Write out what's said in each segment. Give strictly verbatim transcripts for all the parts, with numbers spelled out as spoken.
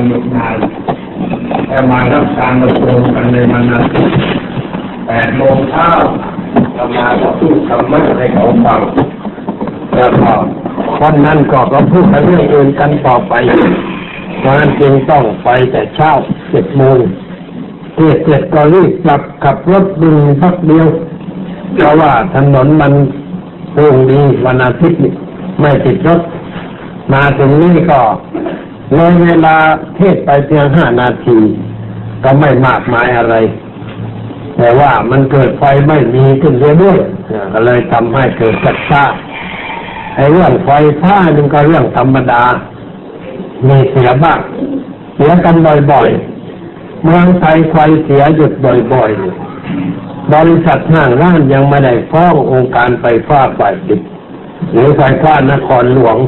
การหยุดงานแต่มารับการประชุมกันในวันนั้นแปดโมงเช้าเรามาก็พูดธรรมะให้เขาฟังแล้วก็คนนั้นก็ก็พูดเรื่องอื่นกันต่อไปเพราะนั้นจึงต้องไปแต่เช้าเจ็ดโมงเจ็ดเจ็ดก็รีบกลับขับรถดึงพักเดียวเพราะว่าถนนมันโล่งดีวันอาทิตย์ไม่ติดรถมาถึงนี่ก็เลยเวลาเทศไปเพียงห้านาทีก็ไม่มากมายอะไรแต่ว่ามันเกิดไฟไม่มีขึ้นเรื่อยๆก็เลยทำให้เกิดกัดซ่าไอ้เรื่องไฟฟ้านี่ก็เรื่องธรรมดามีเสียบ้างเสียกันบ่อยๆเมืองไทยไฟเสียหยุดบ่อยๆบริษัทห้างร้านยังไม่ได้ฟ้ององค์การไฟฟ้าฝ่ายผลิตหรือไฟฟ้านครหลวง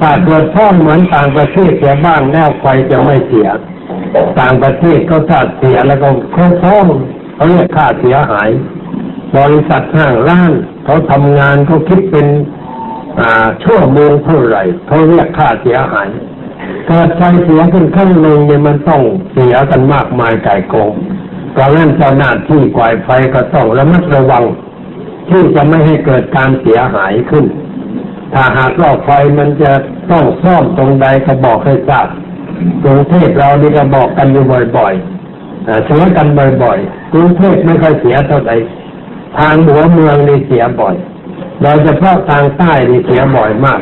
ถ้าตรวจฟ้องเหมือนต่างประเทศเสียบ้างแล้วไฟจะไม่เสียต่างประเทศก็ถ้าเสียแล้วก็เขาฟ้องเขาเรียกค่าเสียหายบริษัทห้างร้านเขาทำงานเขาคิดเป็นชั่วโมงเท่าไหร่เขาเรียกค่าเสียหายเกิดไฟเสียขึ้นข้างหนึ่งเนี่ยมันต้องเสียกันมากมายไก่โกงเพราะงั้นเจ้าหน้าที่กวาดไฟก็ต้องระมัดระวังที่จะไม่ให้เกิดการเสียหายขึ้นถ้าหากว่าไฟมันจะต้องซ่อมตรงใดก็บอกให้ทราบกรุงเทพเรานี่ก็บอกกันอยู่บ่อยๆเสียกันบ่อยๆกรุงเทพไม่ค่อยเสียเท่าไหร่ทางหัวเมืองนี่เสียบ่อยเราจะเฉพาะทางใต้นี่เสียบ่อยมาก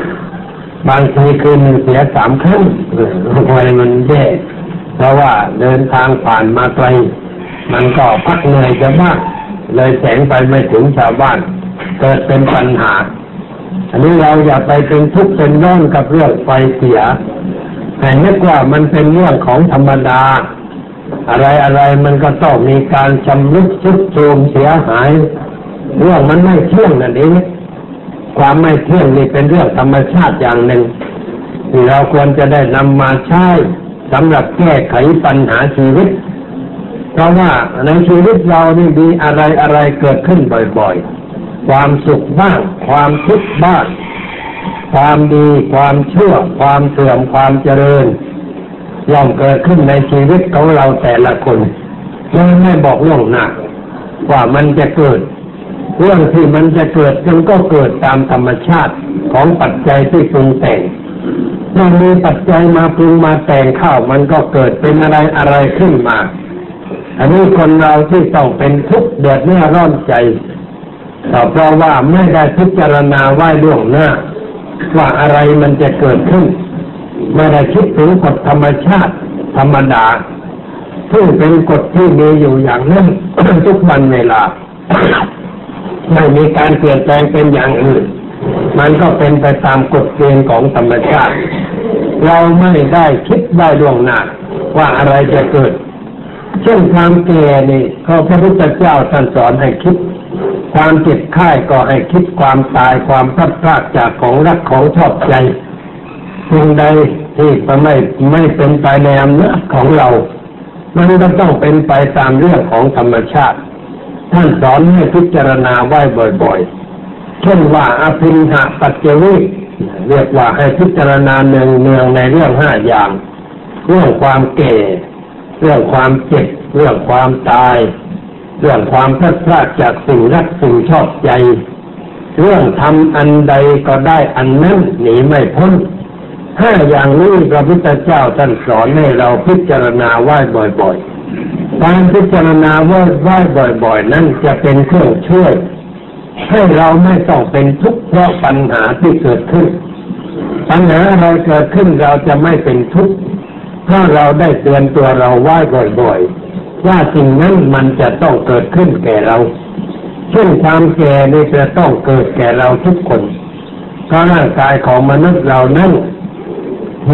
บางทีคืนเสียสามครั้งไฟมันแย่เพราะว่าเดินทางผ่านมาไกลมันก็พักเหนื่อยจะมากเลยแสงไปไม่ถึงชาวบ้านเกิดเป็นปัญหาอันนี้เราอย่าไปเป็นทุกข์เป็นร้อนกับเรื่องไฟเสียให้นึกว่ามันเป็นเรื่องของธรรมดาอะไรอะไรมันก็ต้องมีการชำรุดทรุดโทรมเสียหายเรื่องมันไม่เที่ยงนั่นเองความไม่เที่ยงนี่เป็นเรื่องธรรมชาติอย่างหนึ่งที่เราควรจะได้นำมาใช้สำหรับแก้ไขปัญหาชีวิตเพราะว่าในชีวิตเรานี่มีอะไรอะไรเกิดขึ้นบ่อยๆความสุขบ้างความทุกข์บ้างความดีความชั่วความเสื่อมความเจริญย่อมเกิดขึ้นในชีวิตของเราแต่ละคนโดยไม่บอกล่วงหน้าว่ามันจะเกิดเรื่องที่มันจะเกิดมันก็เกิดตามธรรมชาติของปัจจัยที่ปรุงแต่งเมื่อมีปัจจัยมาปรุงมาแต่งเข้ามันก็เกิดเป็นอะไรอะไรขึ้นมาอันนี้คนเราที่ต้องเป็นทุกข์เดือดเนื้อร้อนใจต่อเพราะว่าไม่ได้พิจารณาไว้ล่วงหน้าว่าอะไรมันจะเกิดขึ้นไม่ได้คิดถึงกฎธรรมชาติธรรมดาซึ่งเป็นกฎที่มีอยู่อย่างนั้นทุกวันเวลาไม่มีการเปลี่ยนแปลงเป็นอย่างอื่นมันก็เป็นไปตามกฎเกณฑ์ของธรรมชาติเราไม่ได้คิดได้ล่วงหน้าว่าอะไรจะเกิดเช่นความแก่นี่เขาพระพุทธเจ้าท่านสอนให้คิดความเจ็บไข้ก็ให้คิดความตายความพลัดพรากจากของรักของชอบใจสิ่งใดที่มันไม่ไม่เป็นไปในอำนาจของเรามันก็ต้องเป็นไปตามเรื่องของธรรมชาติท่านสอนให้พิจารณาไว้บ่อยๆเช่นว่าอภินหะปัจเจเวคเรียกว่าให้พิจารณาเนืองๆในเรื่องห้าอย่างเรื่องความแก่เรื่องความเจ็บเรื่องความตายเรื่องความพลัดพรากจากสิ่งรักสิ่งชอบใจเรื่องทำอันใดก็ได้อันนั้นหนีไม่พ้นห้าอย่างนี้พระพุทธเจ้าท่านสอนให้เราพิจารณาไว้บ่อยๆการพิจารณาว่าว่าบ่อยๆนั่นจะเป็นเครื่องช่วยให้เราไม่ต้องเป็นทุกข์เพราะปัญหาที่เกิดขึ้นปัญหาอะไรเกิดขึ้นเราจะไม่เป็นทุกข์ถ้าเราได้เตือนตัวเราว่าบ่อยๆว่าสิ่งนั้นมันจะต้องเกิดขึ้นแก่เราเช่นความแก่นี่จะต้องเกิดแก่เราทุกคนเพราะร่างกายของมนุษย์เรานั้น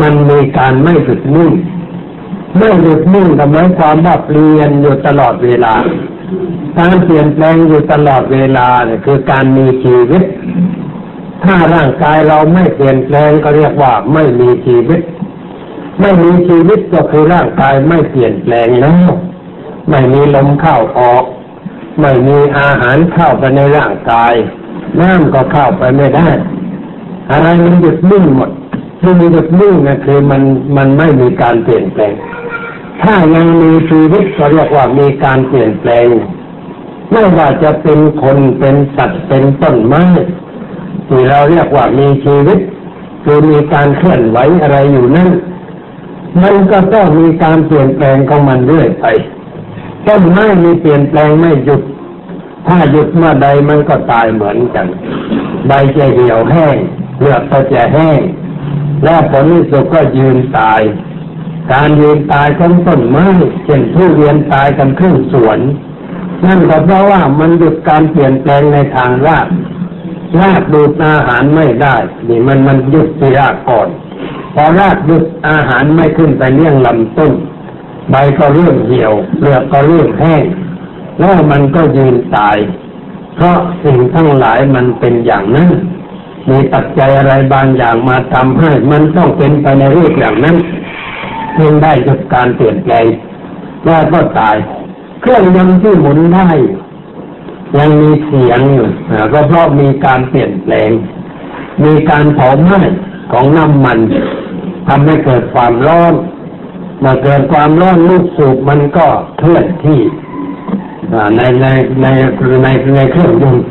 มันมีการไม่หยุดนิ่งไม่หยุดนิ่งทำให้ความว่าเปลี่ยนอยู่ตลอดเวลาการเปลี่ยนแปลงอยู่ตลอดเวลาเนี่ยคือการมีชีวิตถ้าร่างกายเราไม่เปลี่ยนแปลงก็เรียกว่าไม่มีชีวิตไม่มีชีวิตก็คือร่างกายไม่เปลี่ยนแปลงแล้วไม่มีลมเข้าออกไม่มีอาหารเข้าไปในร่างกายน้ำก็เข้าไปไม่ได้อะไรมันหยุดนิ่งหมด ที่มีแต่นิ่งนะคือมันมันไม่มีการเปลี่ยนแปลงถ้ายังมีชีวิตก็เรียกว่ามีการเปลี่ยนแปลงไม่ว่าจะเป็นคนเป็นสัตว์เป็นต้นไม้ที่เราเรียกว่ามีชีวิตคือมีการเคลื่อนไหวอะไรอยู่นั่นมันก็ต้องมีการเปลี่ยนแปลงของมันเรื่อยไปต้นไม้มีเปลี่ยนแปลงไม่หยุดถ้าหยุดเมื่อใดมันก็ตายเหมือนกันใบจะเหี่ยวแห้งเปลือกก็จะแห้งและผลที่สุดก็ยืนตายการยืนตายของต้นไม้เช่นทุเรียนตายกันครึ่งสวนนั่นก็เพราะว่ามันหยุดการเปลี่ยนแปลงในทางรากรากดูดอาหารไม่ได้นี่มันมันหยุดที่รากก่อนพอรากหยุดอาหารไม่ขึ้นไปเลี้ยงลำต้นใบก็เริ่มเหี่ยวเปลือกก็เริ่มแห้งแล้วมันก็ยืนตายเพราะสิ่งทั้งหลายมันเป็นอย่างนั้นมีปัจจัยอะไรบางอย่างมาทำให้มันต้องเป็นไปในรูปอย่างนั้นเพียงได้จากการเปลี่ยนแปลงแล้วก็ตายเครื่องยนต์ที่หมุนได้ยังมีเสียงอยู่ก็เพราะมีการเปลี่ยนแปลงมีการเผาไหม้ของน้ำมันทำให้เกิดความร้อนเมื่อเกิดความร้อนลูกสูบมันก็เคลื่อนที่ในในในในในเครื่องยนต์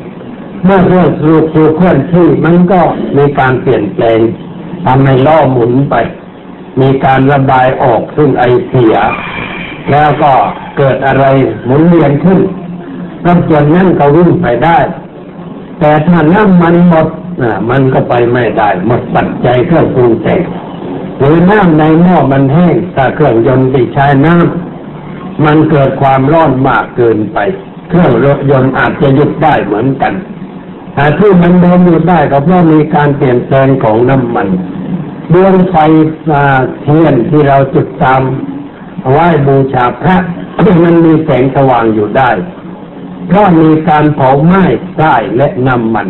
เมื่อเครื่องสูบสูบเคลื่อนที่มันก็มีการเปลี่ยนแปลงทำให้ล้อหมุนไปมีการระบายออกซึ่งไอเสียแล้วก็เกิดอะไรหมุนเวียนขึ้นรถยนต์นั่นก็วิ่งไปได้แต่ถ้าน้ำมันหมดน่ะมันก็ไปไม่ได้หมดปัจจัยเครื่องปรุงแต่งหรือน้ำในหม้อมันแห้งถ้าเครื่องยนต์ที่ใช้น้ำมันเกิดความร้อนมากเกินไปเครื่องรถยนต์อาจจะหยุดได้เหมือนกันแต่ที่มันเดินหยุดได้ก็เพราะมีการเปลี่ยนแปลงของน้ำมันดวงไฟเทียนที่เราจุดตามไหว้บูชาพระมันมีแสงสว่างอยู่ได้เพราะมีการเผาไหม้ได้และน้ำมัน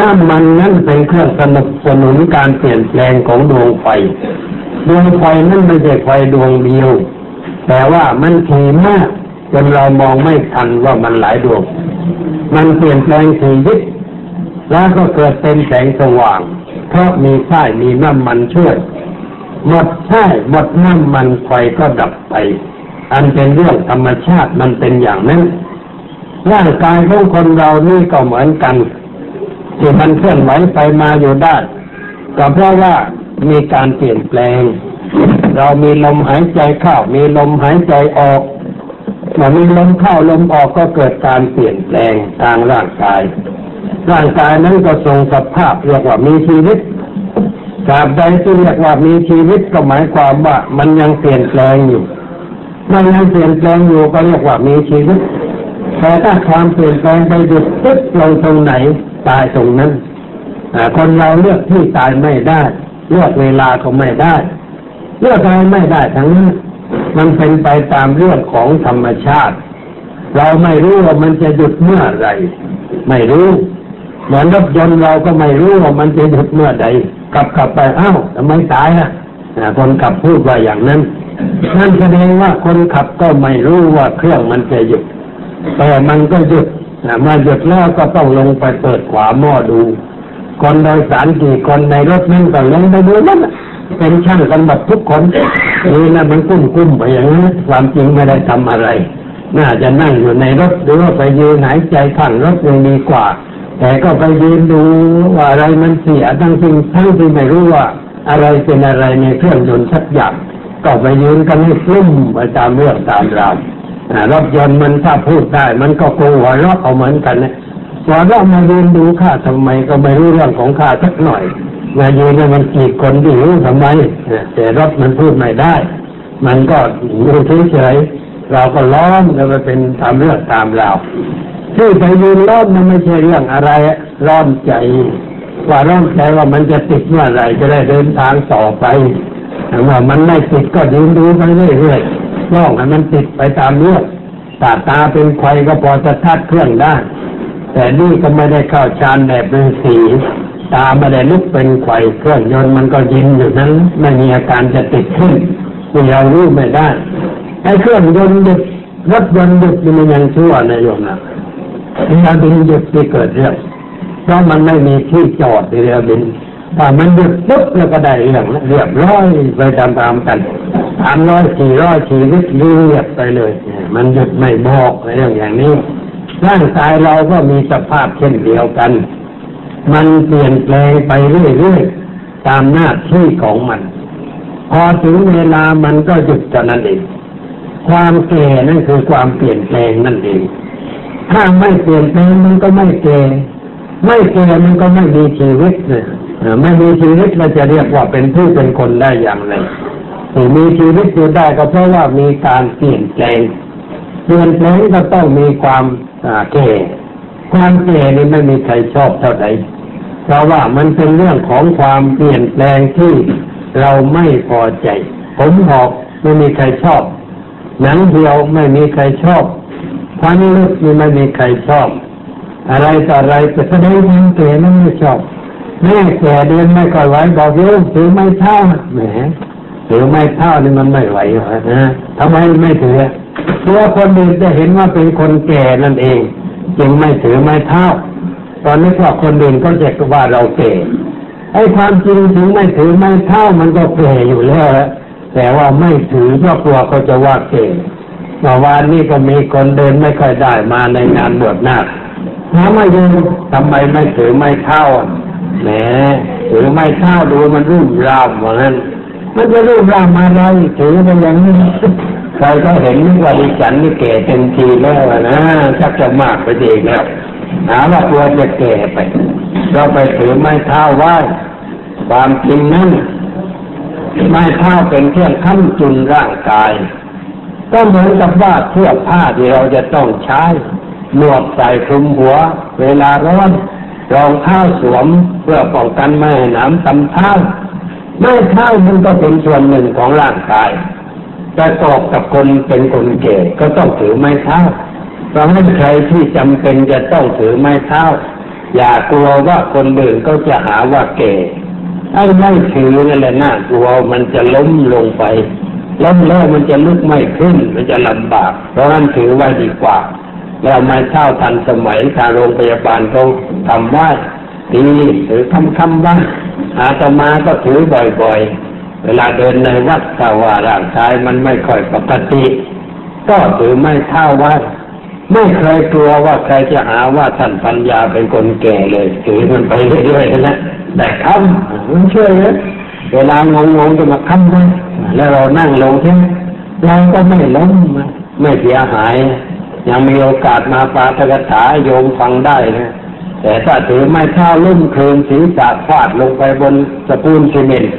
น้ำมันนั่นเป็นเครื่องสนับสนุนการเปลี่ยนแปลงของดวงไฟดวงไฟนั่นไม่ใช่ไฟดวงเดียวแต่ว่ามันถี่มากจนเรามองไม่ทันว่ามันหลายดวงมันเปลี่ยนแปลงถี่ยิบแล้วก็เกิดเป็นแสงสว่างเพราะมีไส้มีน้ำมันช่วยหมดไส้หมดน้ำมันไฟก็ดับไปอันเป็นเรื่องธรรมชาติมันเป็นอย่างนั้นร่างกายของคนเรานี่ก็เหมือนกันที่มันเคลื่อนไหวไปมาอยู่ได้ก็เพราะว่ามีการเปลี่ยนแปลงเรามีลมหายใจเข้ามีลมหายใจออกเมื่อมีลมเข้าลมออกก็เกิดการเปลี่ยนแปลงทางร่างกายร่างกายนั้นก็ทรงสภาพเรียกว่ามีชีวิตตราบใดที่เรียกว่ามีชีวิตก็หมายความว่ามันยังเปลี่ยนแปลงอยู่มันยังเปลี่ยนแปลงอยู่ก็เรียกว่ามีชีวิตแต่ถ้าความเปลี่ยนแปลงไปหยุดปึ๊บลงตรงไหนตายตรงนั้นคนเราเลือกที่ตายไม่ได้เลือกเวลาก็ไม่ได้เลือกอะไรไม่ได้ทั้งนั้นมันเป็นไปตามเรื่องของธรรมชาติเราไม่รู้ว่ามันจะหยุดเมื่อไหร่ไม่รู้เหมือนรถยนต์เราก็ไม่รู้ว่ามันจะหยุดเมื่อใดกลับกลับไปอ้าวทำไมตายล่ะคนขับพูดว่าอย่างนั้นนั่นแสดงว่าคนขับก็ไม่รู้ว่าเครื่องมันจะหยุดแต่มันก็หยุดนะมาหยุดแล้วก็ต้องลงไปเปิดขวาหม้อดูคนโดยสารกี่คนในรถนั่นก็ลงไปดูนั่นเป็นช่างกันแบบทุกคนนี่นะมันกุ้มกุ้มไปอย่างนี้ความจริงไม่ได้ทำอะไรน่าจะนั่งอยู่ในรถหรือว่าไปยืนหายใจข้างรถยังดีกว่าแต่ก็ไปยืนดูว่าอะไรมันเสียทั้งจริงทั้งที่ไม่รู้ว่าอะไรเป็นอะไรในเครื่องยนต์สักอย่างก็ไปยืนกันให้ลุ่มไปตามเรื่องตามราวรถยนต์มันถ้าพูดได้มันก็โกงหัวเราะเอาเหมือนกันนะหัวเราะมายืนดูข้าทำไมก็ไม่รู้เรื่องของข้าสักหน่อยมายืนเนี่ยมันกี่คนที่รู้ทำไมแต่รถมันพูดไม่ได้มันก็ดูเฉยๆเราก็ล้อมแล้วไปเป็นตามเรื่องตามราวที่ไปยืนล้อมมันไม่ใช่เรื่องอะไรร้อนใจว่าร้อนใจว่ามันจะติดเมื่อไหร่จะได้เดินทางต่อไปแต่ว่ามันไม่ติดก็ยืนดูไปเรื่อยๆล่องมันติดไปตามเรื่องตาตาเป็นไฟก็พอจะทัดเครื่องได้แต่นี่ก็ไม่ได้เข้าฌานแบบฤาษีตาไม่ได้ลุกเป็นไฟเครื่องยนต์มันก็ยินอยู่นั้นไม่มีอาการจะติดขึ้นเรารู้ไม่ได้ไอ้เครื่องยนต์หยุดรถยนต์หยุดมันยังชั่วนะโยมนะเรือบินหยุดที่เกิดเรื่องเพราะมันไม่มีที่จอดเรือบิน ถ้ามันหยุดปุ๊บแล้วก็ได้เรื่องเรียบร้อยไปตามๆกันสามร้อยสี่ร้อยชีวิตเรียบไปเลยมันหยุดไม่บอกอะไรอย่างนี้ร่างกายเราก็มีสภาพเช่นเดียวกันมันเปลี่ยนแปลงไปเรื่อยๆตามหน้าที่ของมันพอถึงเวลามันก็หยุดเท่านั้นเองความแก่นั่นคือความเปลี่ยนแปลงนั่นเองถ้าไม่เปลี่ยนแปลงมันก็ไม่แก่ไม่แก่มันก็ไม่มีชีวิตเนี่ยไม่มีชีวิตเราจะเรียกว่าเป็นผู้เป็นคนได้อย่างไรที่มีชีวิตอยู่ได้ก็เพราะว่ามีการเปลี่ยนแปลงเปลี่ยนแปลงก็ต้องมีความแก่ความแก่นี่ไม่มีใครชอบเท่าใดเพราะว่ามันเป็นเรื่องของความเปลี่ยนแปลงที่เราไม่พอใจผมหอกไม่มีใครชอบหนังเดียวไม่มีใครชอบฟันลึกนี่ไม่มีใครชอบอะไรต่ออะไรแต่แสดงความแก่นั้นไม่ชอบแม่แก่เดินไม่ค่อยไหวบอกโยมถือไม้เท้าแหมถือไม้เท้านี่มันไม่ไหวนะทำไมไม่ถือเพราะคนอื่นจะเห็นว่าเป็นคนแก่นั่นเองจึงไม่ถือไม้เท้าตอนนี้พอคนอื่นก็จะว่าเราแก่ไอ้ความจริงถึงไม่ถือไม้เท้ามันก็แก่อยู่แล้วแต่ว่าไม่ถือเพราะกลัวเขาจะว่าแก่เมื่อวานนี้ก็มีคนเดินไม่ค่อยได้มาในงานบวชนาคถามว่าโยมทำไมไม่ถือไม้เท้าแหมถือไม้เท้าดูมันรูปร่างเหมือนมันจะรูปร่างมาอะไรถือเป็นอย่างนี้ใครก็เห็นว่าดิฉันนี่แก่เต็มทีแล้วนะชักจะมากไปเองแล้วหาว่ากลัวจะแก่ไปเราไปถือไม้เท้าไว้ความจริงนั้นไม้เท้าเป็นเครื่องค้ำจุนร่างกายก็เหมือนกับว่าเสื้อผ้าที่เราจะต้องใช้หมวกใส่คลุมหัวเวลาร้อนรองเท้าสวมเพื่อป้องกันไม่ให้น้ำตำเท้าไม้เท้ามันก็เป็นส่วนหนึ่งของร่างกายประกอบกับคนเป็นคนแก่ก็ต้องถือไม้เท้าเพราะฉะนั้นใครที่จำเป็นจะต้องถือไม้เท้าอย่ากลัวว่าคนอื่นก็จะหาว่าแก่ไอ้ไม่ถือนั่นแหละน่ากลัวมันจะล้มลงไปล้มแล้วมันจะลุกไม่ขึ้นมันจะลำบากเพราะฉะนั้นถือไว้ดีกว่าแล้วไม้เท้าทันสมัยทางโรงพยาบาลเขาทำไว้ตีหรือทำคำบ้างอาตมาก็ถือบ่อยๆเวลาเดินในวัดสว่าร่างกายมันไม่ค่อยปกติก็ถือไม้เท้าไว้ไม่เคยกลัวว่าใครจะหาว่าท่านปัญญาเป็นคนแก่เลยถือมันไปเรื่อยๆนะแต่คำมันช่วยนะเวลางงๆจะมาคำไว้แล้วเรานั่งลงใช่ไหมเราก็ไม่ล้มไม่เสียหายยังมีโอกาสมาปาฐกถาโยมฟังได้นะแต่ถ้าถือไม้เท้าลุ่มเคลื่อนศีรษะฟาดลงไปบนสะปูนซีเมนต์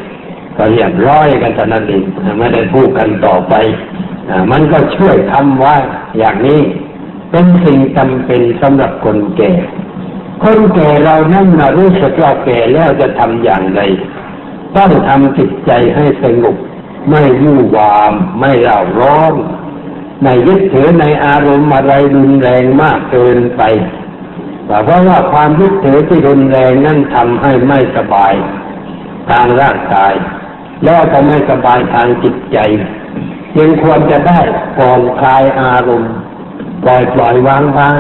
ก็เรียบร้อยกันเท่านั้นเองไม่ได้พูดกันต่อไปมันก็ช่วยทำว่าอย่างนี้เป็นสิ่งจำเป็นสำหรับคนแก่คนแก่เรานั่นนะรู้สึกว่าแก่แล้วจะทำอย่างไรต้องทำจิตใจให้สงบไม่วุ่นวามไม่เร่าร้อนในยึดถือในอารมณ์อะไรรุนแรงมากเกินไปแต่เพราะว่าความยึดถือที่รุนแรงนั่นทำให้ไม่สบายทางร่างกายแล้วก็ไม่สบายทางจิตใจยังควรจะได้ผ่อนคลายอารมณ์ปล่อยปล่อยวางวาง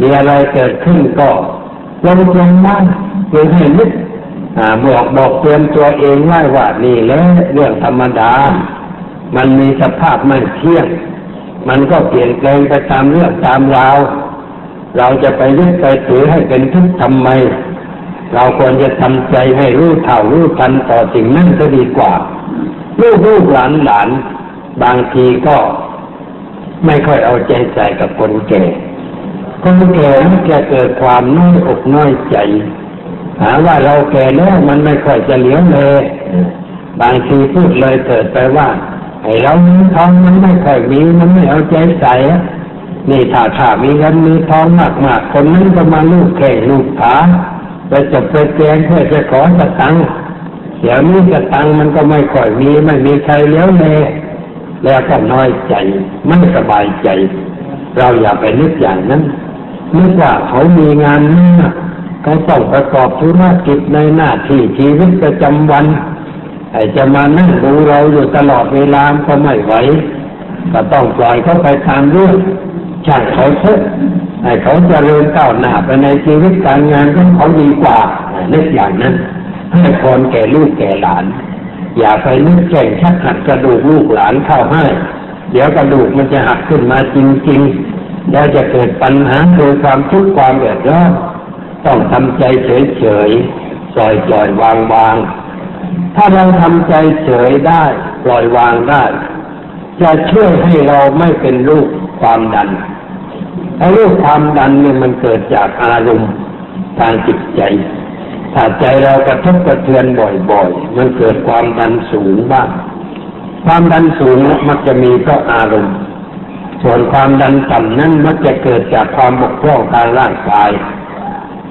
มีอะไรเกิดขึ้นก็ลงลงบ้างหรือให้นึกบอกบอกเตือนตัวเองว่าว่านี่แหละเรื่องธรรมดามันมีสภาพไม่เที่ยงมันก็เปลี่ยนแปลงไปตามเรื่องตามราวเราจะไปยึดไปถือให้เป็นทุกข์ทำไมเราควรจะทำใจให้รู้เท่ารู้ทันต่อสิ่งนั้นจะดีกว่าลูกลูกหลานหลานบางทีก็ไม่ค่อยเอาใจใส่กับคนแก่คนแก่มักจะเกิดความน้อยอกน้อยใจหาว่าเราแก่แล้วมันไม่ค่อยจะเหลียวแลบางทีพูดเลยเถิดไปว่าไอ้เรามีทองมันไม่ค่อยมีมันไม่เอาใจใส่นี่ถ้าถ้ามีเงินมีทองมากๆคนนั้นก็มาลูกแข่งลูกขาไปจบไปแจงเพื่อจะขอสตังค์เดี๋ยวนี้สตังค์มันก็ไม่ค่อยมีไม่มีใครเลี้ยงเลยแล้วก็น้อยใจไม่สบายใจเราอย่าไปนึกอย่างนั้นนึกว่าเขามีงานมากเขาต้องประกอบธุรกิจในหน้าที่ชีวิตประจำวันไอ้จะมานั่งดูเราอยู่ตลอดเวลาก็ไม่ไหวก็ต้องปล่อยเขาไปตามเรื่องช่างเขาเถอะไอ้เขาจะเริ่มก้าวหน้าไปในชีวิตการงานของเขาดีกว่านึกอย่างนั้น ให้พรแก่ลูกแก่หลานอย่าไปนึกแข่งชักหักกระดูกลูกหลานเข้าให้เดี๋ยวกระดูกมันจะหักขึ้นมาจริงๆแล้วจะเกิดปัญหาโดยความทุกข์ความเดือดร้อนต้องทำใจเฉยๆปล่อยวางๆถ้าเราทำใจเฉยได้ปล่อยวางได้จะช่วยให้เราไม่เป็นโรคความดันไอ้โรคความดันเนี่ยมันเกิดจากอารมณ์ทางจิตใจถ้าใจเรากระทบกระเทือนบ่อยๆมันเกิดความดันสูงบ้างความดันสูงมักจะมีเพราะอารมณ์ส่วนความดันต่ำนั้นมักจะเกิดจากความบกพร่องทางร่างกาย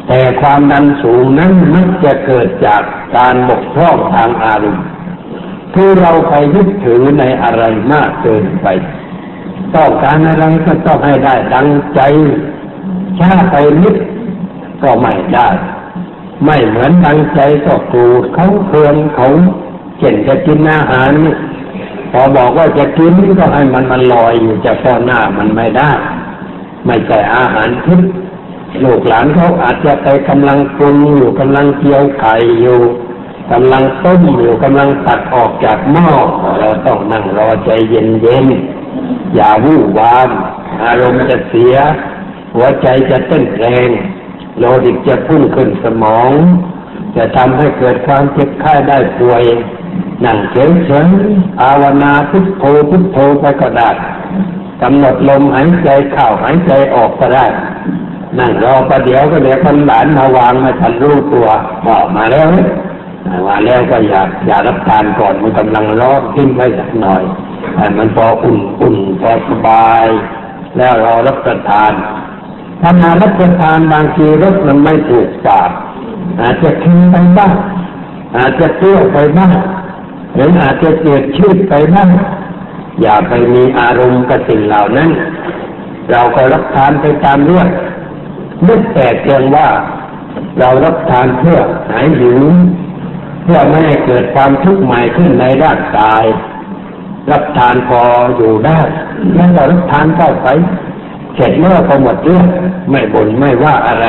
แต่ความดันสูงนั้นมักจะเกิดจากการบกพร่องทางอารมณ์คือเราไปยึดถือในอะไรมากเกินไปต้องการอะไรก็ต้องให้ได้ดังใจช้าไปนิดก็ไม่ได้ไม่เหมือนดังใจก็กรูดเขาเคลื่อนเขาเข็นจะกินอาหารพอบอกว่าจะกินก็ให้มันมันลอยอยู่จะฟ้อนหน้ามันไม่ได้ไม่ใช่อาหารทิพย์ลูกหลานเขาอาจจะไปกำลังปรุงอยู่กำลังเจียวไข่อยู่กำลังต้มอยู่กำลังตัดออกจากหม้อเราต้องนั่งรอใจเย็นๆอย่าวู่วามอารมณ์จะเสียหัวใจจะเต้นแรงโลหิตจะพุ่งขึ้นสมองจะทำให้เกิดความเจ็บไข้ได้ป่วยนั่งเฉยๆภาวนาพุทโธพุทโธไปก็ได้กำหนดลมหายใจเข้าหายใจออกก็ได้นั่งรอประเดี๋ยวก็เดี๋ยวคนหลานมาวางมาทันรู้ตัวบอกมาแล้วมาแล้วก็อย่าอย่ารับทานก่อนมันกำลังร้อนทิ้งไว้สักหน่อยให้มันพออุ่นๆพอสบายแล้วรอรับประทานถ้ามารับประทานบางทีรสมันไม่ถูกปากอาจจะเค็มไปบ้างอาจจะเปรี้ยวไปบ้างหรืออาจจะเจืดชืดไปบ้างอย่าไปมีอารมณ์กับสิ่งเหล่านั้นเราก็รับทานไปตามเรื่องนึกแต่เพียงว่าเรารับทานเพื่อหายหิวเพื่อไม่ให้เกิดความทุกข์ใหม่ขึ้นในร่างกายรับทานพออยู่ได้แล้วก็รับทานเข้าไปเสร็จเมื่อพอหมดเรื่องไม่บ่นไม่ว่าอะไร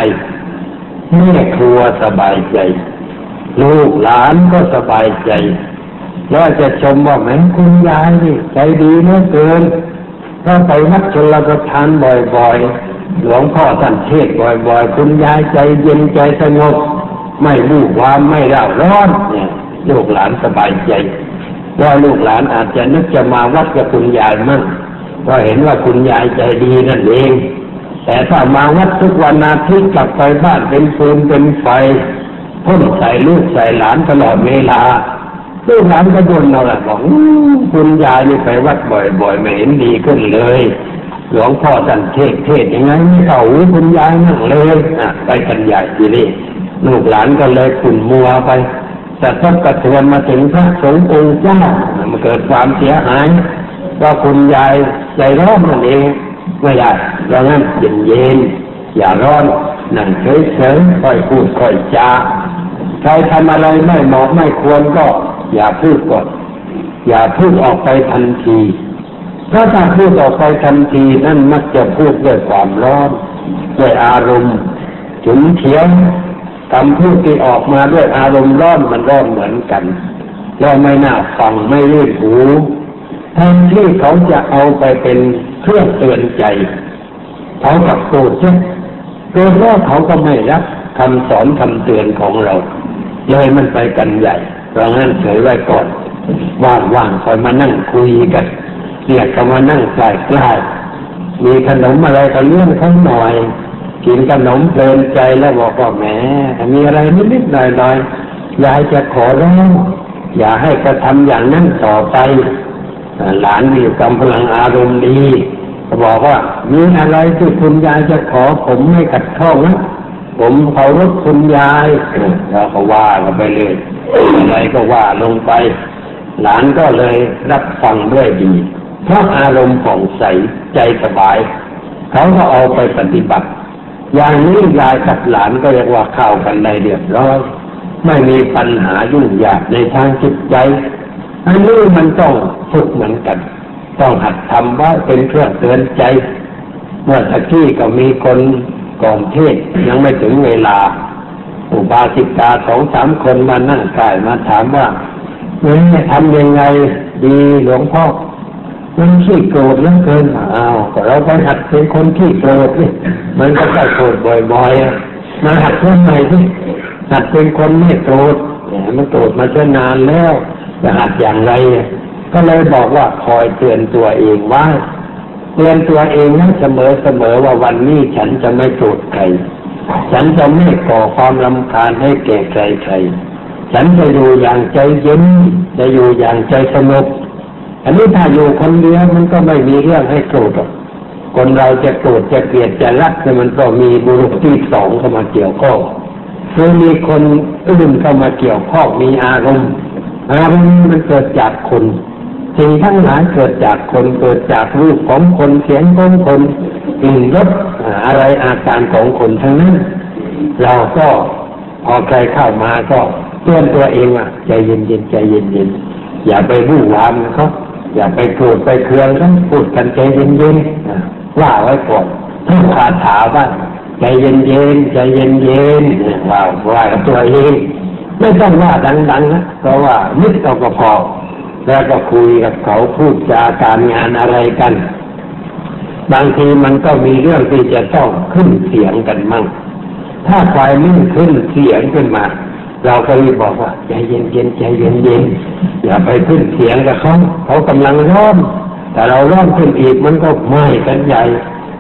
แม่ครัวสบายใจลูกหลานก็สบายใจแล้วจะชมว่าแม่คุณยายนี่ใจดีเหลือเกินถ้าไปนักชลประทานบ่อยๆหลวงพ่อท่านเทศบ่อยๆคุณยายใจเย็นใจสงบไม่วู่วามไม่เร่าร้อนเนี่ยลูกหลานสบายใจว่าลูกหลานอาจจะนึกจะมาวัดกับคุณยายมั่งก็เห็นว่าคุณยายใจดีนั่นเองแต่ถ้ามาวัดทุกวันอาทิตย์กลับไปบ้านเป็นฟืนเป็นไฟพ่นใส่ลูกใส่หลานตลอดเวลาลูกหลานก็บ่นเราแหละบอกคุณยายนี่ไปวัดบ่อยๆไม่เห็นดีขึ้นเลยหลวงพ่อท่านเทศเทศยังไงไม่เข้าหูคุณยายนั่งเลยอ่ะไปกันใหญ่ทีนี้ลูกหลานก็เลยขุ่นมัวไปแต่ต้องกระเทือนมาถึงพระสงฆ์องค์เจ้ามันเกิดความเสียหายก็คุณยายใจร้อนนั่นเองไม่ได้ดังนั้นเย็นๆอย่าร้อนนั่งเฉยๆค่อยพูดค่อยจาใครทำอะไรไม่เหมาะไม่ควรก็อย่าพูดก่อนอย่าพูดออกไปทันทีถ้าจะพูดออกไปทันทีนั่นมักจะพูดด้วยความร้อนด้วยอารมณ์ฉุนเฉียวคำพูดที่ออกมาด้วยอารมณ์ร้อนมันร้อนเหมือนกันเราไม่น่าฟังไม่รีบหูแทนที่เขาจะเอาไปเป็นเครื่องเตือนใจเขากับโกรธจ้ะโดยว่าเขาก็ไม่รับคำสอนคำเตือนของเราเลยมันไปกันใหญ่เรางั้นเฉยไว้ก่อนว่างๆคอยมานั่งคุยกันเรียกกันมานั่งใกล้ๆมีขนมอะไรก็เลี้ยงเขาหน่อยกินขนมเพลินใจแล้วบอกว่าแหมมีอะไรนิดๆหน่อยๆยายจะขอร้องอย่าให้กระทำอย่างนั้นต่อไปหลานมีกำลังอารมณ์ดีบอกว่ามีอะไรที่คุณยายจะขอผมไม่ขัดข้องนะผมเคารพคุณยายแล้วก็ว่ากันไปเลยอะไรก็ว่าลงไปหลานก็เลยรับฟังด้วยดีเพราะอารมณ์ของใสใจสบายเขาก็เอาไปปฏิบัติอย่างนี้ยายกับหลานก็เรียกว่าเข้ากันได้เรียบร้อยไม่มีปัญหายุ่งยากในทางจิตใจอันนี้มันต้องฝึกเหมือนกันต้องหัดทำว่าเป็นเครื่องเตือนใจเมื่อสักที่ก็มีคนก่อนเทศยังไม่ถึงเวลา อุบาสิกาสองสามคนมานั่งใกล้มาถามว่าเนี่ยทำยังไงดีหลวงพ่อมันขี้โกรธเหลือเกินเอาก็เราไปหัดเป็นคนขี้โกรธสิมันก็จะโกรธบ่อยๆมาหัดเรื่องใหม่สิหัดเป็นคนไม่โกรธมันโกรธมาจะนานแล้วจะหัดอย่างไรก็เลยบอกว่าคอยเตือนตัวเองว่าเตือนตัวเองนั้นเสมอเสมอว่าวันนี้ฉันจะไม่โกรธใครฉันจะไม่ก่อความรำคาญให้แก่ใครใครฉันจะอยู่อย่างใจเย็นจะอยู่อย่างใจสงบอันนี้ถ้าอยู่คนเดียวมันก็ไม่มีเรื่องให้โกรธหรอกคนเราจะโกรธจะเกลียดจะรักเนี่ยมันก็มีบุรุษที่สองเข้ามาเกี่ยวข้องคือมีคนอื่นเข้ามาเกี่ยวข้องมีอารมณ์อารมณ์มันเกิดจากคนสิ่งทั้งหลายเกิดจากคนเกิดจากรูปของคนเสียงของคนกลิ่นรสอะไรอาการของคนทั้งนั้นเราก็พอใครเข้ามาก็เตือนตัวเองว่าใจเย็นเย็นใจเย็นเย็นอย่าไปวุ่นวามเขาอย่าไปโกรธไปเคืองเขาพูดกันใจเย็นเย็นว่าไว้ก่อนท่องคาถาบ้างใจเย็นเย็นใจเย็นเย็นว่าว่าตัวเองไม่ต้องว่าดังๆนะเพราะว่านิดเราก็พอแล้วก็คุยกับเขาพูดจาการงานอะไรกันบางทีมันก็มีเรื่องที่จะต้องขึ้นเสียงกันมั่งถ้าใครไม่ขึ้นเสียงขึ้นมาเราก็รีบบอกว่าใจเย็นเย็นใจเย็นเย็นอย่าไปขึ้นเสียงกับเขาเขากำลังร้อนแต่เราร้อนขึ้นอีกมันก็ไหม้กันใหญ่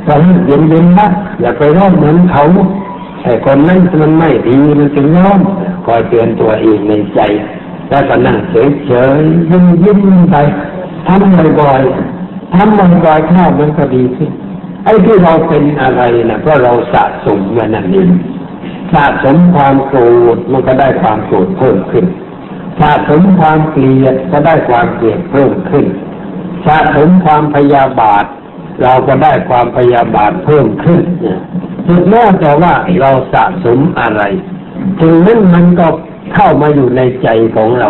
เพราะนั้นเย็นเย็นนะอย่าไปร้อนเหมือนเขาแต่คนนั้นมันไม่ดีมันจึงร้อนคอยเตือนตัวเองในใจแล้วก็นั่งเฉยๆยิ้มยิ้มไปทำบ่อยๆทำบ่อยๆข้าวมันก็ดีขึ้นไอ้ที่เราเป็นอะไรนะเพราะเราสะสมมานั่นเองสะสมความโกรธมันก็ได้ความโกรธเพิ่มขึ้นสะสมความเกลียดก็ได้ความเกลียดเพิ่มขึ้นสะสมความพยาบาทเราก็ได้ความพยาบาทเพิ่มขึ้นสุดแน่แต่ว่าเราสะสมอะไรถึงนั้นมันก็เข้ามาอยู่ในใจของเรา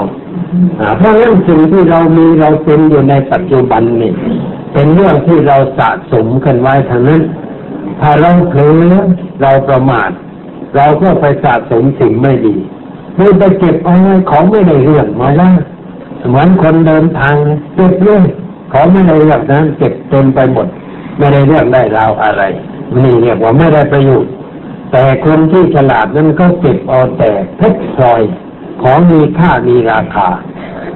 เพราะเรื่องสิ่งที่เรามีเราเป็นอยู่ในปัจจุบันนี่เป็นเรื่องที่เราสะสมกันไว้ทั้งนั้นถ้าเราเผลอเราประมาทเราก็ไปสะสมสิ่งไม่ดีไม่ไปเก็บเอาไว้ของไม่ได้เรื่องมาแล้วเหมือนคนเดินทางเก็บเรื่องของไม่ได้เรื่องนั้นเก็บเต็มไปหมดไม่ได้เรื่องได้ราวอะไรนี่เรียกว่าไม่ได้ประโยชน์แต่คนที่ฉลาดนั้นก็เก็บเอาแต่เพชรพลอยของมีค่ามีราคา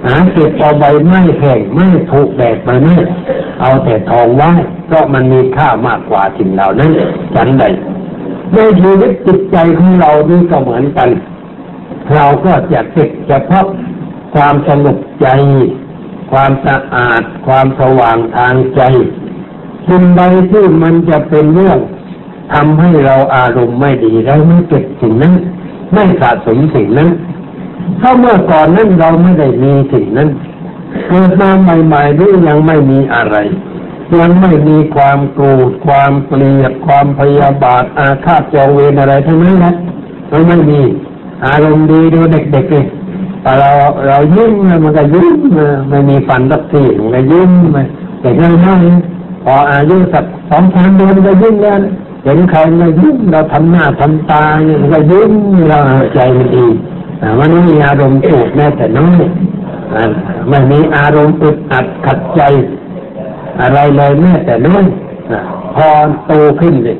หาเก็บเอาใบไม้แห้งไม่ถูกแดดไปไม่เอาแต่ทองไว้เพราะมันมีค่ามากกว่าสิ่งเหล่านั้นฉันใดในชีวิตจิตใจของเรานี่ก็เหมือนกันเราก็จะเก็บเฉพาะความสงบใจความสะอาดความสว่างทางใจสิ่งใดที่มันจะเป็นเรื่องทำให้เราอารมณ์ไม่ดีเราไม่เก็บสิ่งนั้นไม่สะสมสิ่งนั้นเพราะเมื่อก่อนนั้นเราไม่ได้มีสิ่งนั้นเกิดมาใหม่ๆหรือยังไม่มีอะไรยังไม่มีความโกรธความเกลียดความพยาบาทอาฆาตจองเวรอะไรทั้งนั้นนะมันไม่มีอารมณ์ดีดูเด็กๆเลยแต่เราเรายิ้มมันก็ยิ้มไม่มีฟันสักทีมันก็ยิ้มไปแต่ง่ายๆพออายุสักสองสามเดือนก็ยิ้มแล้วเห็นใครมายิ้มเราทำหน้าทำตาเนี่ยมันก็ยิ้มเราใจมันดีมันไม่มีอารมณ์โกรธแม้แต่น้อยไม่มีอารมณ์อึดอัดขัดใจอะไรเลยแม้แต่น้อยพอโตขึ้นเลย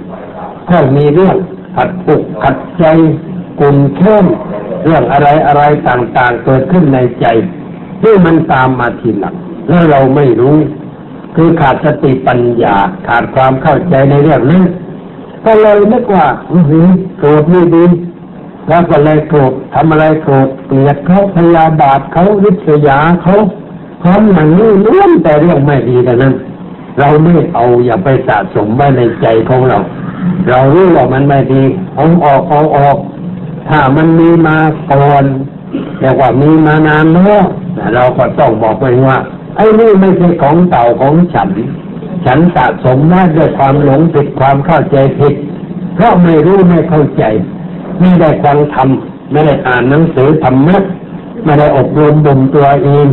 ก็มีเรื่องขัดปุกขัดใจกุ่นเข้มเรื่องอะไรอะไรต่างๆเกิดขึ้นในใจที่มันตามมาทีหลังแล้วเราไม่รู้คือขาดสติปัญญาขาดความเข้าใจในเรื่องนี้ก็เลยนึกว่าอื้อหือโกรธไม่ดีแล้วก็เลยโกรธทำอะไรโกรธเกลียดเขาพยาบาทเขาริษยาเขาความหนังนี่ล้วนแต่เรื่องไม่ดีแต่นั้นเราไม่เอาอย่าไปสะสมไว้ในใจของเราเรารู้ว่ามันไม่ดีเอาออกเอาออกถ้ามันมีมาก่อนแต่ว่ามีมานานแล้วเราก็ต้องบอกไปว่าไอ้นี่ไม่ใช่ของเก่าของฉันฉันสะสมมาด้วยความหลงผิดความเข้าใจผิดเพราะไม่รู้ไม่เข้าใจไม่ได้ฟังธรรมไม่ได้อ่านหนังสือธรรมะไม่ได้อบรมบ่มตัวเอง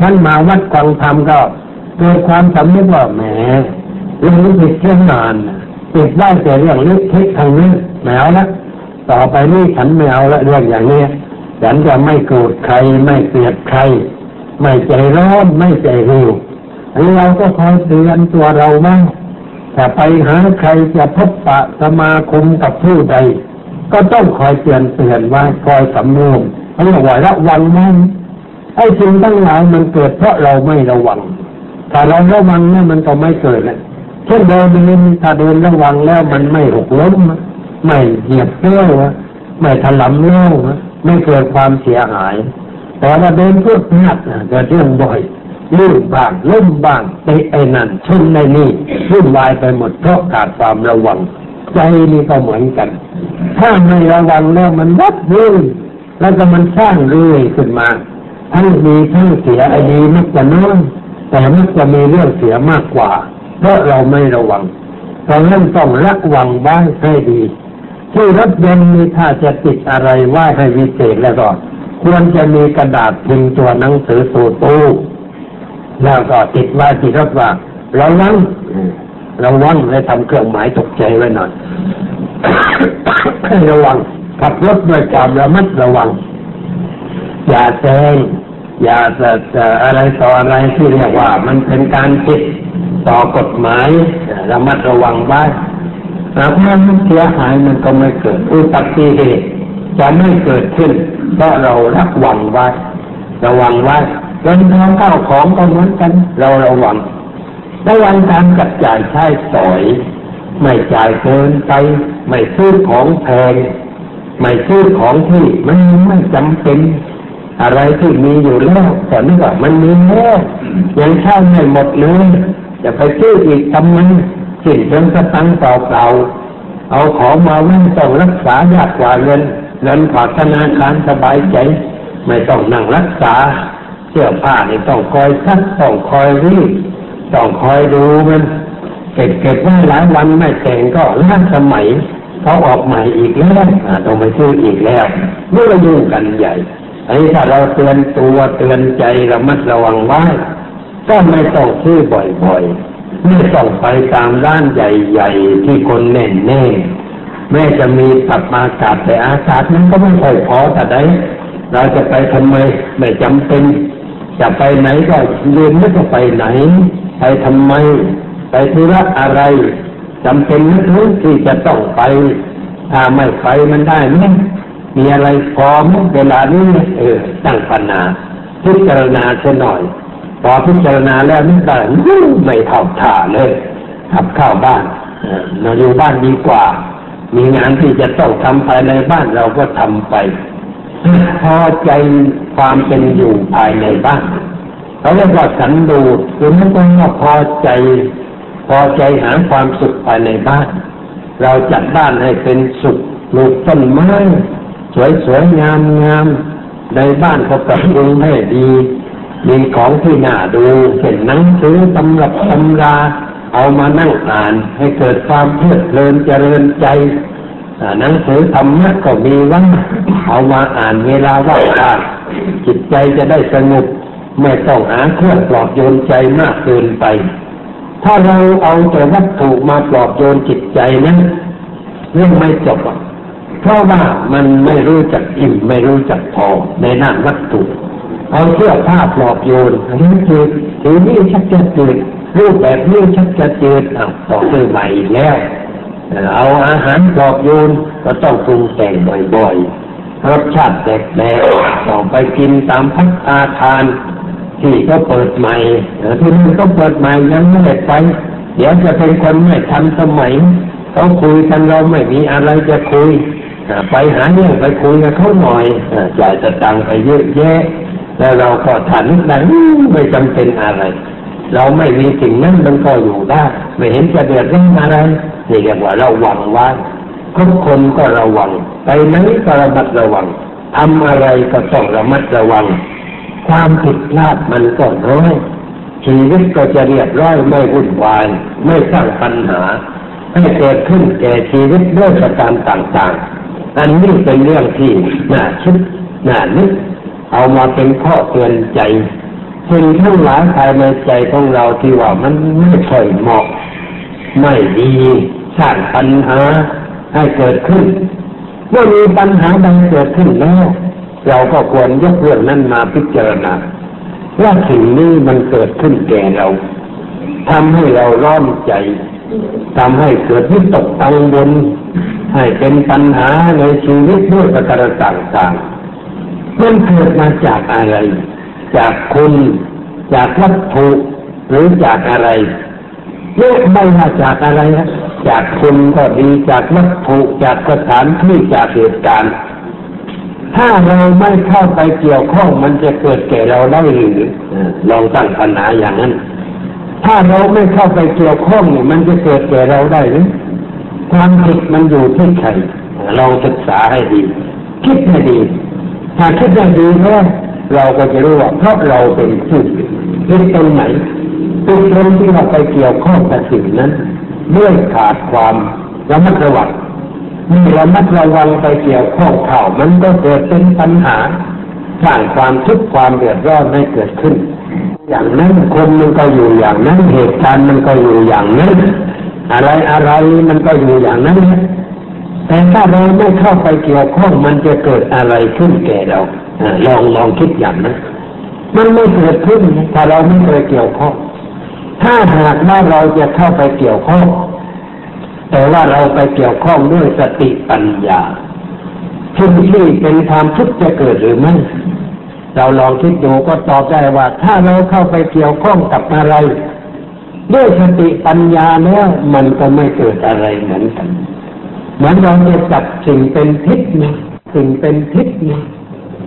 ท่านมาวัดฟังธรรมก็เกิดความสำนึกว่าแหมเรื่องนี้ผิดเรื่องนานติดได้แต่เรื่องเล็กๆทางนี้แหมละ ต่อไปนี่ฉันไม่เอาละเรื่องอย่างนี้ฉันจะไม่โกรธใครไม่เกลียดใครไม่ใจร้อนไม่ใจหิวอันนี้เราก็คอยเตือนตัวเราบ้างแต่ไปหาใครจะพบปะสมาคมกับผู้ใดก็ต้องคอยเตือนเตือนไว้คอยสำรวมให้ระวังระวังมันไอ้สิ่งทั้งหลายมันเกิดเพราะเราไม่ระวังถ้าเราระวังเนี่ยมันก็ไม่เกิดนะเช่นเดินถ้าเดินระวังแล้วมันไม่หกล้มไม่เหยียบเลี้ยวไม่ถลำเลี้ยวไม่เกิดความเสียหายแต่ว่าเดินพูดพลาดเกิดเรื่องบ่อยลื่นบ้างล้มบ้างไปไอ้นั่นชนในนี่วุ่นวายไปหมดเพราะขาดความระวังใจนี่ก็เหมือนกันถ้าไม่ระวังแล้วมันวัดลื่นแล้วก็มันสร้างเรื่อยขึ้นมาทั้งดีทั้งเสียไอ้ดีมักจะน้อยแต่มักจะมีเรื่องเสียมากกว่าเพราะเราไม่ระวังเราต้องระวังบ้างให้ดีที่รถยนต์มีถ้าจะติดอะไรไว้ให้วิเศษแล้วก็ควรจะมีกระดาษพิมพ์ตัวหนังสือสูตรตู้แล้วก็ติดไว้ที่รถว่าระวังระวังให้ทำเครื่องหมายตกใจไว้หน่อย ให้ระวังขับรถด้วยความระมัดระวังอย่าแซงอย่าจะอะไรต่ออะไรที่เรียกว่ามันเป็นการผิดต่อกฎหมายระมัดระวังบ้างหากมันเสียหายมันก็ไม่เกิดอุบัติเหตุจะไม่เกิดขึ้นเพราะเราระวังไว้ระวังไว้เงินทองข้าวของก็เหมือนกันเราระวังระวังการจับจ่ายใช้สอยไม่จ่ายเกินไปไม่ซื้อของแพงไม่ซื้อของที่มันไม่จำเป็นอะไรที่มีอยู่แล้วแต่นี่ว่ามันมีแล้วยังใช้ไม่หมดเลยจะไปซื้ออีกทำไมสิ่งเงินสตังค์เปล่าๆเอาของมาไว้ต้องรักษายากกว่าเงินเงินฝากธนาคารสบายใจไม่ต้องนั่งรักษาเสื้อผ้านี่ต้องคอยซักต้องคอยรีดต้องคอยดูมันเก็บเก็บไว้หลายวันไม่แต่งก็ล้าสมัยเขาออกใหม่อีกแล้วต้องไปซื้ออีกแล้วนี่เรายุ่งกันใหญ่ไอ้ถ้าเราเตือนตัวเตือนใจระมัดระวังไว้ก็ไม่ต้องซื้อบ่อยๆไม่ต้องไปตามร้านใหญ่ๆที่คนแน่นแน่แม้จะมีปรับอากาศแต่อากาศนั้นก็ไม่ค่อยพอแต่ได้เราจะไปทำไมไม่จำเป็นจะไปไหนก็ลืมไม่ต้องไปไหนไปทำไมไปธุระอะไรจำเป็นนึกนึกที่จะต้องไปถ้าไม่ไปมันได้ไหมมีอะไรพอไหมเวลานี้เออตั้งปัญหาพิจารณาเสียหน่อยพอพิจารณาแล้วนี่แต่ไม่เท่าท่าเลยขับเข้าบ้านเราอยู่บ้านดีกว่ามีงานที่จะต้องทำภายในบ้านเราก็ทำไปพอใจความเป็นอยู่ภายในบ้านเขาเรียกว่าสันโดษคือไม่ต้องพอใจพอใจหาความสุขภายในบ้านเราจัดบ้านให้เป็นสุขปลูกต้นไม้สวยๆงามๆในบ้านเขาปรับปรุงให้ดีมีของที่น่าดูเห็นหนังสือตำรับตำราเอามานั่งอ่านให้เกิดความเพลิดเพลินเจริญใจหนังสือธรรมะก็มีว่างเอามาอ่านเวลาว่างจิตใจจะได้สงบไม่ต้องหาเครื่องปลอบโยนใจมากเกินไปถ้าเราเอาแต่วัตถุมาปลอบโยนจิตใจนั้นเรื่องไม่จบเพราะว่ามันไม่รู้จักอิ่มไม่รู้จักพอในด้านวัตถุเอาเสื้อผ้าปลอบโยนอันนี้คือหรือนี่ชักจะจืดรูปแบบนี้ชักจะจืดอ่ะต่อไปใหม่แล้วเอาอาหารปลอบโยนก็ต้องปรุงแต่งบ่อยๆรสชาติแปลกๆต้องไปกินตามพัฒนาทานที่ก็เปิดใหม่ที่นี่ก็เปิดใหม่ยังไม่ได้ไปเดี๋ยวจะเป็นคนไม่ทันสมัยเขาคุยกันเราไม่มีอะไรจะคุยไปหาเรื่องไปคุยกับเขาหน่อยจ่ายสตางค์ไปเยอะแยะแล้วเราก็ฐานะนั้นไม่จำเป็นอะไรเราไม่มีสิ่งนั้นมันก็อยู่ได้ไม่เห็นจะเดือดร้อนอะไรนี่เรียกว่าระวังไว้ทุกคนก็ระวังไปไหนก็ระมัดระวังทำอะไรก็ต้องระมัดระวังความผิดพลาดมันก็น้อยชีวิตก็จะเรียบร้อยไม่วุ่นวายไม่สร้างปัญหาให้เกิดขึ้นแก่ชีวิตด้วยประการต่างๆอันนี้เป็นเรื่องที่น่าคิดน่านึกเอามาเป็นข้อเตือนใจสิ่งทั้งหลายภายในใจของเราที่ว่ามันไม่ค่อยเหมาะไม่ดีสร้างปัญหาให้เกิดขึ้น เมื่อมีปัญหาดังเกิดขึ้นแล้วเราก็ควรยกเรื่องนั้นมาพิจารณาว่าสิ่งนี้มันเกิดขึ้นแก่เราทำให้เราร้อนใจทำให้เกิดวิตกกังวลให้เป็นปัญหาในชีวิตด้วยประการต่างๆมันเกิดมาจากอะไรจากคนจากวัตถุหรือจากอะไรไม่ไม่ว่าจากอะไรนะจากคนก็ดีจากวัตถุจากสถานที่จากเหตุการณ์ถ้าเราไม่เข้าไปเกี่ยวข้องมันจะเกิดแก่เราได้หรือลองตั้งปัญหาอย่างนั้นถ้าเราไม่เข้าไปเกี่ยวข้องเนี่ยมันจะเกิดแก่เราได้หรือความผิดมันอยู่ที่ใครเราศึกษาให้ดีคิดให้ดีถ้าคิดให้ดีแล้วเราก็จะรู้ว่าเพราะเราเป็นผู้ผิดผิดตรงไหนผิดตรงที่เราไปเกี่ยวข้องกับสิ่งนั้นด้วยขาดความระมัดระวังมีระมัดระวังไปเกี่ยวข้องเข้ามันก็เกิดเป็นปัญหาสร้างความทุกข์ความเดือดร้อนให้เกิดขึ้นอย่างนั้นคนมันก็อยู่อย่างนั้นเหตุการณ์มันก็อยู่อย่างนั้นอะไรอะไรมันก็อยู่อย่างนั้นแต่ถ้าเราไม่เข้าไปเกี่ยวข้องมันจะเกิดอะไรขึ้นแก่เราลองลองคิดอย่างนั้นมันไม่เกิดขึ้นถ้าเราไม่ไปเกี่ยวข้องถ้าหากว่าเราจะเข้าไปเกี่ยวข้องแต่ว่าเราไปเกี่ยวข้องด้วยสติปัญญาสิ่งที่เป็นความทุกข์จะเกิดหรือไม่เราลองคิดดูก็ตอบได้ว่าถ้าเราเข้าไปเกี่ยวข้องกับอะไรด้วยสติปัญญาแล้วมันก็ไม่เกิดอะไรเหมือนกันเหมือนเราจะจับสิ่งเป็นพิษนะสิ่งเป็นพิษนะ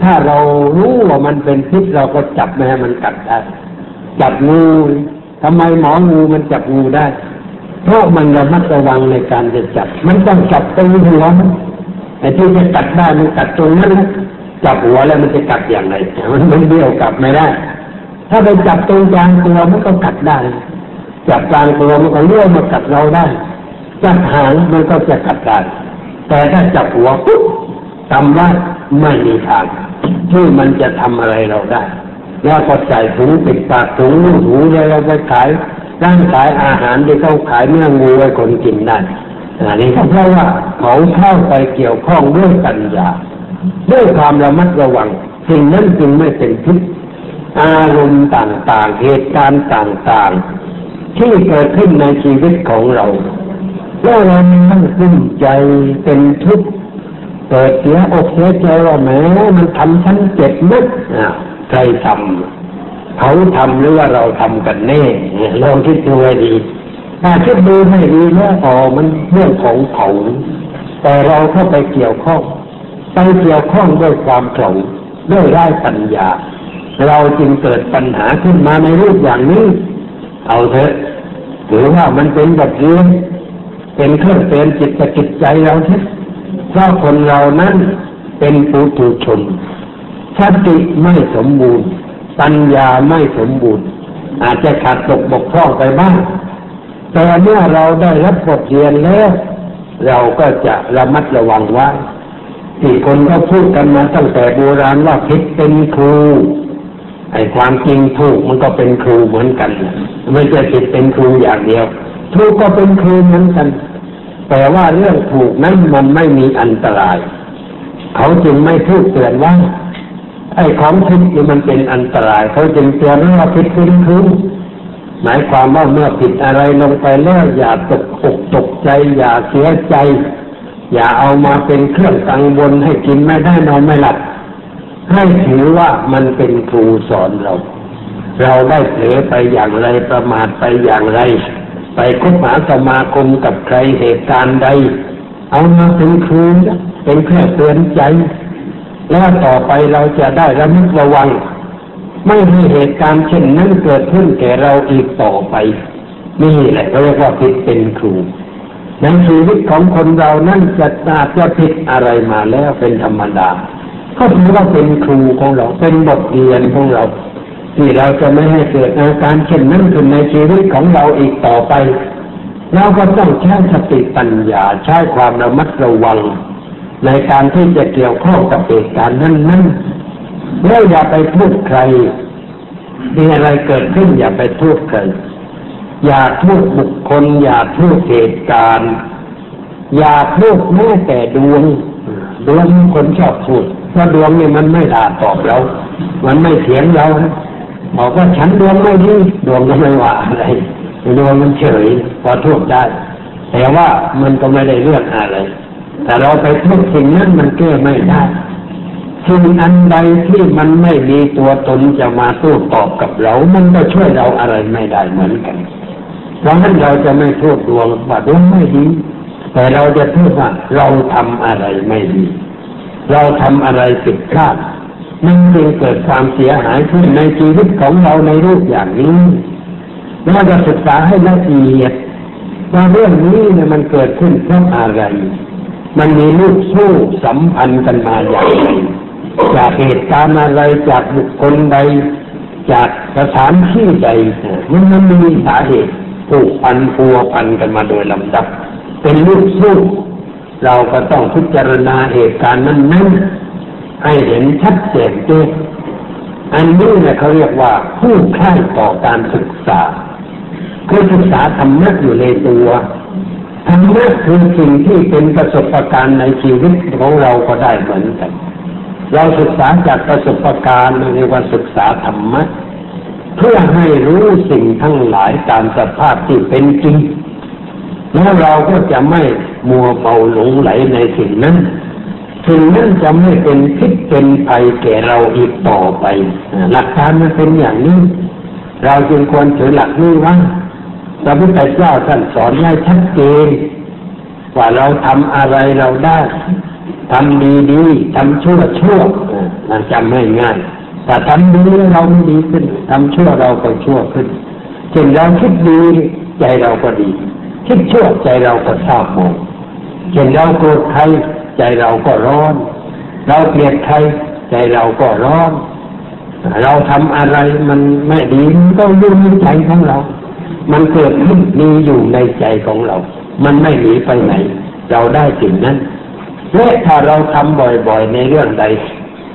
ถ้าเรารู้ว่ามันเป็นพิษเราก็จับแม้มันกัดได้จับงูทำไมหมองูมันจับงูได้เพราะมันระมัดระวังในการจะจับมันต้องจับตรงหัวมันไอ้ที่จะกัดได้มันกัดตรงนั้นนะจับหัวแล้วมันจะกัดอย่างไรมันไม่เบี้ยวกัดไม่ได้ถ้าไปจับตรงกลางตัวมันก็กัดได้จับกลางตัวมันก็เลื่อนมากัดเราได้จับหางมันก็จะกัดได้แต่ถ้าจับหัวปุ๊บจำว่าไม่มีทางที่มันจะทำอะไรเราได้แล้วก็ใส่ถุงปิดปากถุงหูแล้วเราไปขายร้านขายอาหารที่เขาขายเนื้องูให้คนกินได้อันนี้ก็เพราะว่าเขาเข้าไปเกี่ยวข้องด้วยปัญญาด้วยความระมัดระวังสิ่งนั้นจึงไม่เป็นพิษอารมณ์ต่างๆเหตุการณ์ต่างๆที่เกิดขึ้นในชีวิตของเราแล้วเราตั้งขึ้นใจเป็นทุกข์เกิดเสียอกเสียใจว่าแหมมันทำฉันเจ็บนักใครทำเขาทำหรือว่าเราทำกันแน่ลองคิดดูให้ดีถ้าคิดดูให้ดีแล้วอ๋อมันเรื่องของเขาแต่เราเข้าไปเกี่ยวข้องไปเกี่ยวข้องด้วยความโกรธด้วยไร้ปัญญาเราจึงเกิดปัญหาขึ้นมาในรูปอย่างนี้เอาเถอะถือว่ามันเป็นแบบนี้เป็นเครื่องเตือนจิตจิตใจเราเถอะเพราะคนเรานั้นเป็นปุถุชนสติไม่สมบูรณ์ปัญญาไม่สมบูรณ์อาจจะขาดตกบกพร่องไปบ้างแต่เมื่อเราได้รับบทเรียนแล้วเราก็จะระมัดระวังไว้ที่คนก็พูดกันมาตั้งแต่โบราณว่าผิดเป็นครูไอ้ความจริงถูกมันก็เป็นครูเหมือนกันไม่ใช่ผิดเป็นครูอย่างเดียวถูกก็เป็นครูเหมือนกันแต่ว่าเรื่องถูกนั้นมันไม่มีอันตรายเขาจึงไม่พูดเตือนว่าไอ้ของผิดนี่มันเป็นอันตรายเขาจึงเตือนว่าผิดเป็นครูหมายความว่าเมื่อผิดอะไรลงไปแล้วอย่าตกอกตกใจอย่าเสียใจอย่าเอามาเป็นเครื่องกังวลให้กินไม่ได้นอนไม่หลับให้ถือว่ามันเป็นครูสอนเราเราได้เผลอไปอย่างไรประมาทไปอย่างไรไปคบหาสมาคมกับใครเหตุการณ์ใดเอามาเป็นครูเป็นเครื่องเตือนใจแล้วต่อไปเราจะได้ระมัดระวังไม่ให้เหตุการณ์เช่นนั้นเกิดขึ้นแก่เราอีกต่อไปนี่แหละเรียกว่าผิดเป็นครูในชีวิตของคนเรานั่นจะอาจจะผิดอะไรมาแล้วเป็นธรรมดาก็ถือว่าเป็นครูของเราเป็นบทเรียนของเราที่เราจะไม่ให้เกิดอาการเช่นนั้นขึ้นในชีวิตของเราอีกต่อไปเราก็ต้องใช้สติปัญญาใช้ความระมัดระวังในการที่จะเกี่ยวข้องกับเหตุการณ์นั้นๆแล้วอย่าไปโทษใครมีอะไรเกิดขึ้นอย่าไปโทษใครอย่าโทษบุคคลอย่าโทษเหตุการณ์อย่าโทษแม้แต่ดวง ดวงคนชอบพูดว่าดวงนี่มันไม่ด่าตอบเรามันไม่เถียงเราบอกว่าฉันดวงไม่ดีดวงก็ไม่ว่าอะไรดวงมันเฉยพอทุกข์ได้แต่ว่ามันก็ไม่ได้เลือกอะไรแต่เราไปทุกข์สิ่งนั้นมันแก้ไม่ได้สิ่งอันใดที่มันไม่มีตัวตนจะมาโต้ตอบกับเรามันก็ช่วยเราอะไรไม่ได้เหมือนกันเพราะฉะนั้นเราจะไม่โทษดวงว่าดวงไม่ดีแต่เราจะโทษว่าเราทำอะไรไม่ดีเราทำอะไรผิดพลาดมันจึงเกิดความเสียหายขึ้นในชีวิตของเราในรูปอย่างนี้เราจะศึกษาให้ละเอียดว่าเรื่องนี้เนี่ยมันเกิดขึ้นเพราะอะไรมันมีลูกสู้สัมพันธ์กันมาอย่างไรจากเหตุการณ์อะไรจากบุคคลใดจากสถานที่ใดมันมันมีสาเหตุผูกพันพัวพันกันมาโดยลำดับเป็นลูกสู้เราก็ต้องพิจารณาเหตุการณ์นั้นๆให้เห็นชัดเจนด้วยอันนี้เนี่ยเขาเรียกว่าผู้ใคร่ต่อการศึกษาคือศึกษาธรรมะอยู่ในตัวธรรมะคือสิ่งที่เป็นประสบการณ์ในชีวิตของเราก็ได้เหมือนกันเราศึกษาจากประสบการณ์ในวันศึกษาธรรมะเพื่อให้รู้สิ่งทั้งหลายตามสภาพที่เป็นจริงแล้วเราก็จะไม่มัวเมาหลงไหลในสิ่งนั้นสิ่งนั้นจะไม่เป็นพิษเป็นภัยแก่เราอีกต่อไปหลักการมันเป็นอย่างนี้เราจึงควรถือหลักนี้ว่าพระพุทธเจ้าท่านสอนให้ชัดเจนว่าเราทำอะไรเราได้ทำดีดีทำชั่วชั่วมันจำไม่ง่ายแต่ทำดีเราไม่ดีขึ้นทำชั่วเราก็ชั่วขึ้นเช่นเราคิดดีใจเราก็ดีคิดชั่วใจเราก็เศร้าหมองเช่นเราโกรธใครใจเราก็ร้อนเราเกลียดใครใจเราก็ร้อนเราทำอะไรมันไม่ดีมันก็อยู่ในใจของเรามันเกิดขึ้นมีอยู่ในใจของเรามันไม่หนีไปไหนเราได้สิ่งนั้นและถ้าเราทำบ่อยๆในเรื่องใด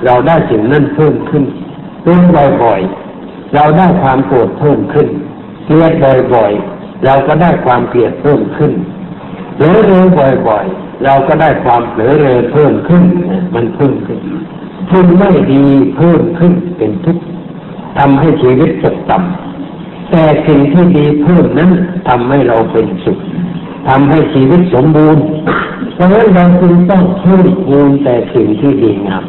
เราได้สิ่งนั้นเพิ่มขึ้นเพิ่มบ่อยๆเราได้ความโกรธเพิ่มขึ้นเกลียดบ่อยๆเราก็ได้ความเกลียดเพิ่มขึ้นเผลอเร็วบ่อยๆเราก็ได้ความเผลอเร็วเพิ่มขึ้นมันเพิ่มขึ้นสิ่งไม่ดีเพิ่มขึ้นเป็นทุกข์ทำให้ชีวิตตกต่ำแต่สิ่งที่ดีเพิ่มนั้นทำให้เราเป็นสุขทำให้ชีวิตสมบูรณ์เพราะฉะนั้นเราจึงต้องเพิ่มพูนแต่สิ่งที่ดีงาม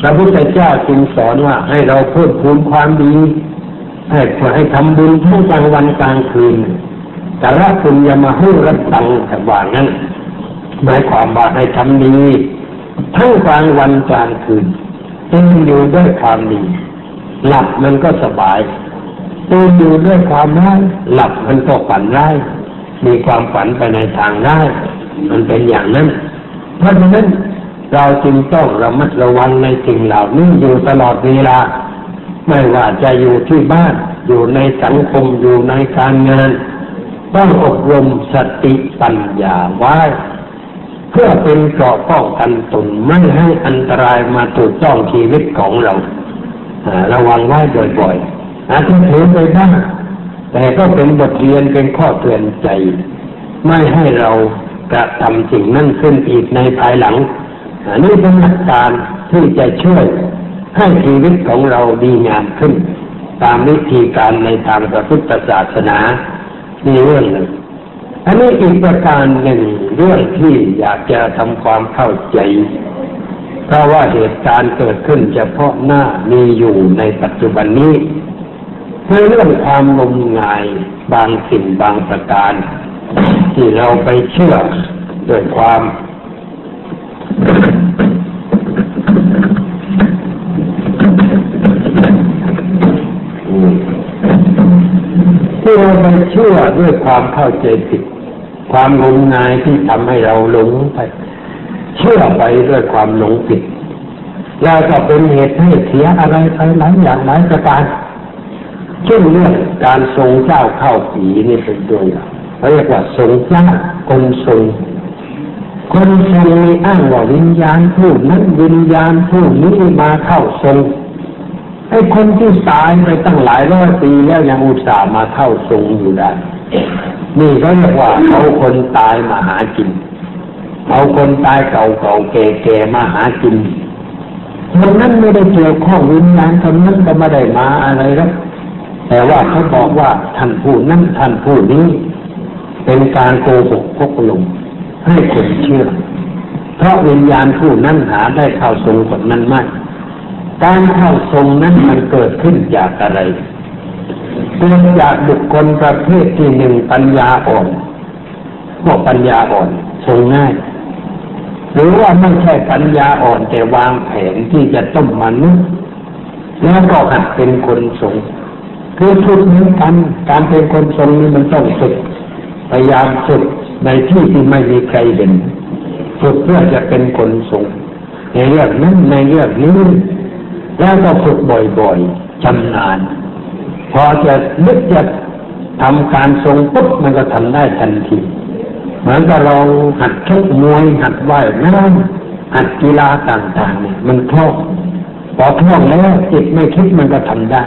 พระพุทธเจ้าจึงสอนว่าให้เราเพิ่มพูนความดีให้ให้ทำบุญทั้งกลางวันกลางคืนแต่ละคุณยามะฮู้รัตตังแต่ว่านั้นหมายความว่าให้ทำดีทั้งกลางวันกลางคืนตื่นอยู่ด้วยความดีหลับมันก็สบายตื่นอยู่ด้วยความร้ายหลับมันก็ฝันร้ายมีความฝันไปในทางร้ายมันเป็นอย่างนั้นเพราะฉะนั้นเราจึงต้องระมัดระวังในสิ่งเหล่านี้อยู่ตลอดเวลาไม่ว่าจะอยู่ที่บ้านอยู่ในสังคมอยู่ในการงานต้องอบรมสติปัญญาไว้เพื่อเป็นเกราะป้องกันตนไม่ให้อันตรายมาถูกต้องชีวิตของเราระวังไว้บ่อยๆอาจจะเผลอไปบ้างแต่ก็เป็นบทเรียนเป็นข้อเตือนใจไม่ให้เรากระทำสิ่งนั้นขึ้นอีกในภายหลังอันนี้เป็นหลักการที่จะช่วยให้ชีวิตของเราดีงามขึ้นตามวิธีการในทางพระพุทธศาสนานี่เรื่องหนึ่งอันนี้อีกประการหนึ่งเรื่องที่อยากจะทำความเข้าใจเพราะว่าเหตุการณ์เกิดขึ้นเฉพาะหน้ามีอยู่ในปัจจุบันนี้เรื่องความงมงายบางสิ่งบางประการที่เราไปเชื่อด้วยความที่เราไปเชื่อด้วยความเข้าใจผิดความงมงายที่ทำให้เราหลงไปเชื่อไปด้วยความหลงผิดแล้วก็เป็นเหตุให้เสียอะไรไปหลายอย่างหลายประการเช่นเรื่องการทรงเจ้าเข้าผีนี่เป็นตัวอย่างเขาเรียกว่าทรงเจ้าคนทรงคนทรงมีอ้างว่าวิญญาณผู้นั้นวิญญาณผู้นี้มาเข้าทรงไอ้คนที่ตายไปตั้งหลายร้อยปีแล้วยังอุตส่าห์มาเข้าทรงอยู่ได้นี่เขาเรียกว่าเอาคนตายมาหากิน เอาคนตายเก่าๆแก่ๆมาหากินมันนั่นไม่ได้เกี่ยวข้องวิญญาณคนนั้นก็ไม่ได้มาอะไรหรอกแต่ว่าเขาบอกว่าท่านผู้นั้นท่านผู้นี้เป็นการโกหกพกลมให้คนเชื่อเพราะวิญญาณผู้นั้นหาได้เข้าทรงคนนั้นไม่การเข้าทรงนั้นมันเกิดขึ้นจากอะไรเกิดจากบุคคลประเภทที่หนึ่งปัญญาอ่อนพวกปัญญาอ่อนทรงง่ายหรือว่าไม่ใช่ปัญญาอ่อนแต่วางแผนที่จะต้มมนุษย์แล้วก็หัดเป็นคนทรงคือทุกนี้กันการเป็นคนทรงนี้มันต้องฝึกพยายามฝึกในที่ที่ไม่มีใครเห็นฝึกเพื่อจะเป็นคนทรงในเรื่องนั้นในเรื่องนี้แล้วก็ฝึกบ่อยๆชำนาญพอจะนึกจะทำการทรงปุ๊บมันก็ทำได้ทันทีเหมือนกับเราหัดชกมวยหัดว่ายน้ำหัดกีฬาต่างๆเนี่ยมันคล่องพอคล่องแล้วจิตไม่คิดมันก็ทำได้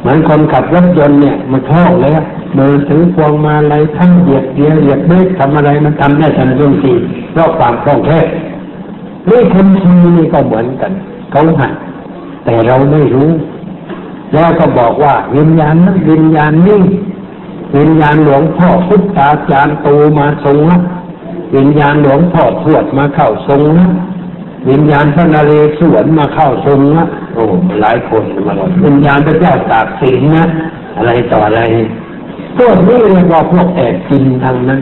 เหมือนคนขับรถยนต์เนี่ยมันคล่องแล้วมือถือพวงมาลัยทั้งเหยียบเดียวเหยียบไม่ทำอะไรมันทำได้ทันท่วงทีเพราะความคล่องแคล่วนี่คนทีนี่ก็เหมือนกันเขาหัดแต่เราไม่รู้แล้วก็บอกว่าวิญญาณนั้นวิญญาณนี้วิญญาณหลวงพ่อพุทธาจารย์ตูมาทรงนะวิญญาณหลวงพ่อทวดมาเข้าทรงนะวิญญาณพระนเรศวรมาเข้าทรงนะโอ้หลายคนมาหมดวิญญาณพระเจ้าตากสินนะอะไรต่ออะไรพวกนี้เรียกว่าพวกแอบกินทางนั้น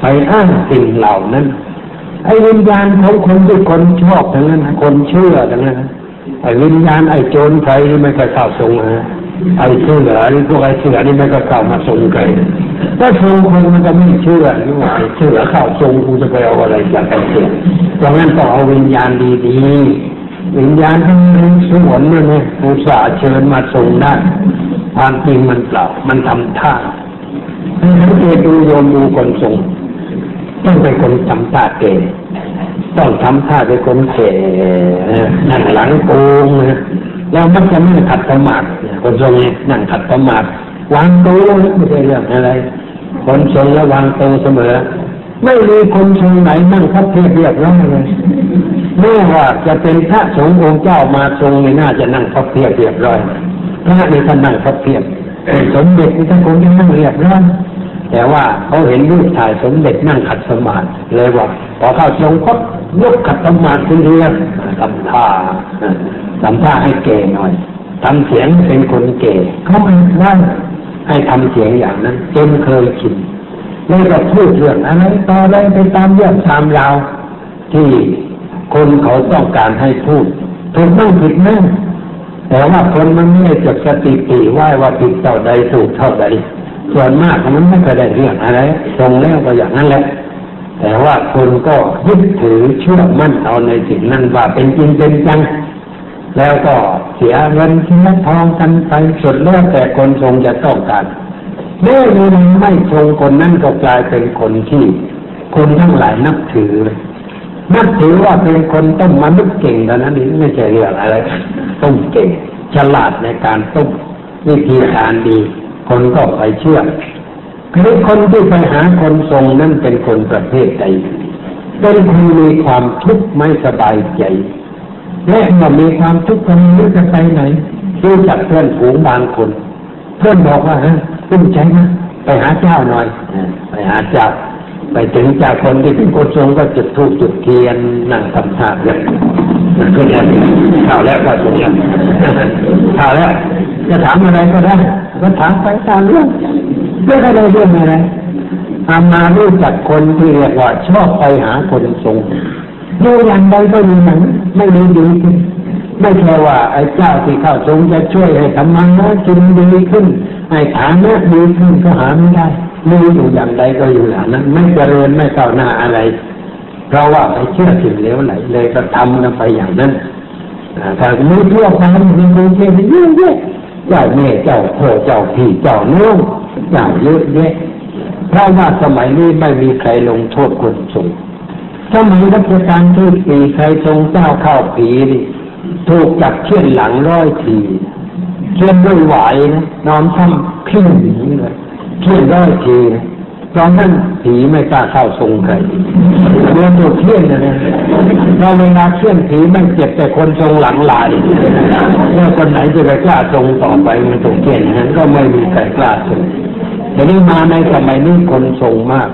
ไปอ้างสิ่งเหล่านั้นไอ้วิญญาณของคนที่คนชอบทางนั้นคนเชื่อทางนั้นไอ้วิญญาณไอ้โจรไทยนี่มันก็เข้าทรงนะไอ้เสือหรือพวกไอ้เสือนี่มันก็เข้ามาทรงไก่ถ้าทรงคนมันจะไม่เชื่อหรือว่าไอ้เสือเข้าทรงกูจะไปเอาอะไรจากไอ้เสือเพราะงั้นต้องเอาวิญญาณดีๆวิญญาณที่มีสวรรค์เนี่ยนะอุตส่าห์เชิญมาทรงได้ความจริงมันเปล่ามันทำท่าสังเกตดูโยมดูคนทรงต้องเป็นคนทำท่าเก่งต้องทำท่าเป็นคนเก่งนั่งหลังโกงนะแล้วมันจะไม่ขัดประมาทคนทรงเนี่ยนั่งขัดประมาทวางตัวไม่ใช่เรื่องอะไรคนทรงแล้ววางตัวเสมอไม่มีคนทรงไหนนั่งทับเทียบเรียบร้อยเลยไม่ว่าจะเป็นพระสงฆ์องค์เจ้ามาทรงในหน้าจะนั่งทับเทียบเรียบร้อยพระนี่ท่านนั่งทับเทียบสมเด็จนี่ท่านคงจะนั่งเรียบร้อยแต่ว่าเขาเห็นรูปถ่ายสมเด็จนั่งขัดสมาธิเลยว่าพอเข้าทรงก็ยกขัดสมาธิเรียบทำท่าทำท่าให้เก๋หน่อยทำเสียงเป็นคนเก๋เขาไม่ได้ให้ทำเสียงอย่างนั้นจนเคยชินไม่ได้พูดเรื่องอะไรต่ออะไรไปตามเรื่องตามราวที่คนเขาต้องการให้พูดถูกต้องผิดนั่นแต่ว่าคนมันไม่ได้จดสถิติไว้ว่าผิดเท่าใดถูกเท่าใดส่วนมากมันไม่เคยได้เรื่องอะไรทรงแล้วก็อย่างนั้นแหละแต่ว่าคนก็ยึดถือเชื่อมั่นเอาในสิ่งนั้นว่าเป็นจริงเป็นจังแล้วก็เสียเงินเสียทองกันไปสุดแล้วแต่คนทรงจะต้องการเมื่อคนไม่ทรงคนนั้นก็กลายเป็นคนที่คนทั้งหลายนับถือนับถือว่าเป็นคนต้มมนุษย์เก่งแต่นั้นนี่ไม่ใช่เรื่องอะไรต้มเก่งฉลาดในการต้มวิธีการดีคนก็ไปเชื่อหรือคนที่ไปหาคนทรงนั่นเป็นคนประเภทใดเป็นคนมีความทุกข์ไม่สบายใจและเมื่อมีความทุกข์คนนี้จะไปไหนรู้จักเพื่อนฝูงบางคนเพื่อนบอกว่าฮะขึ้นใจนะไปหาเจ้าหน่อยไปหาเจ้าไปถึงจากคนที่เป็นคนทรงก็จุดธูปจุดเทียนนั่งทำท่าอย่างขึ้นแล้วข่าวแล้วก็สงบข่าวแล้วจะถามอะไรก็ได้ก็ถามไปตามเรื่องไม่ได้เรื่องอะไรอามารู้จักคนที่เรียกว่าชอบไปหาคนทรงดูอย่างใดก็ดูอย่างไม่ดีดีขึ้นไม่ใช่ว่าไอ้เจ้าที่เข้าทรงจะช่วยให้ทำมันนะกินดีขึ้นให้ฐานะดีขึ้นก็หาไม่ได้ดูอยู่อย่างใดก็อยู่อย่างนั้นไม่เจริญไม่ก้าวหน้าอะไรเพราะว่าไปเชื่อสิ่งเลวไหลเลยก็ทำกันไปอย่างนั้นแต่ไม่ทั่วไปมีคนเชื่อเยอะแยะเจ้าแม่เจ้าพ่อเจ้าพี่เจ้าน้องอย่างเยอะแยะเพราะว่าสมัยนี้ไม่มีใครลงโทษคนทรงสมัยรัชกาลที่สี่ใครทรงเจ้าเข้าผีนี่ถูกจับเชือกหลังร้อยทีเชือกด้วยไหวนะนอนซ้ำพิ้งอย่างนี้เลยเชือกร้อยที เพราะนั่นผีไม่กล้าเข้าทรงใครเรื่องตัวเคลื่อนนะเราเวลาเคลื่อนผีมันเจ็บแต่คนทรงหลังหลายเมื่อคนไหนจะไปกล้าทรงต่อไปมันถูกเคลื่อนนั้นก็ไม่มีใครกล้าทรงแต่นี่มาในสมัยนี้คนทรงมาก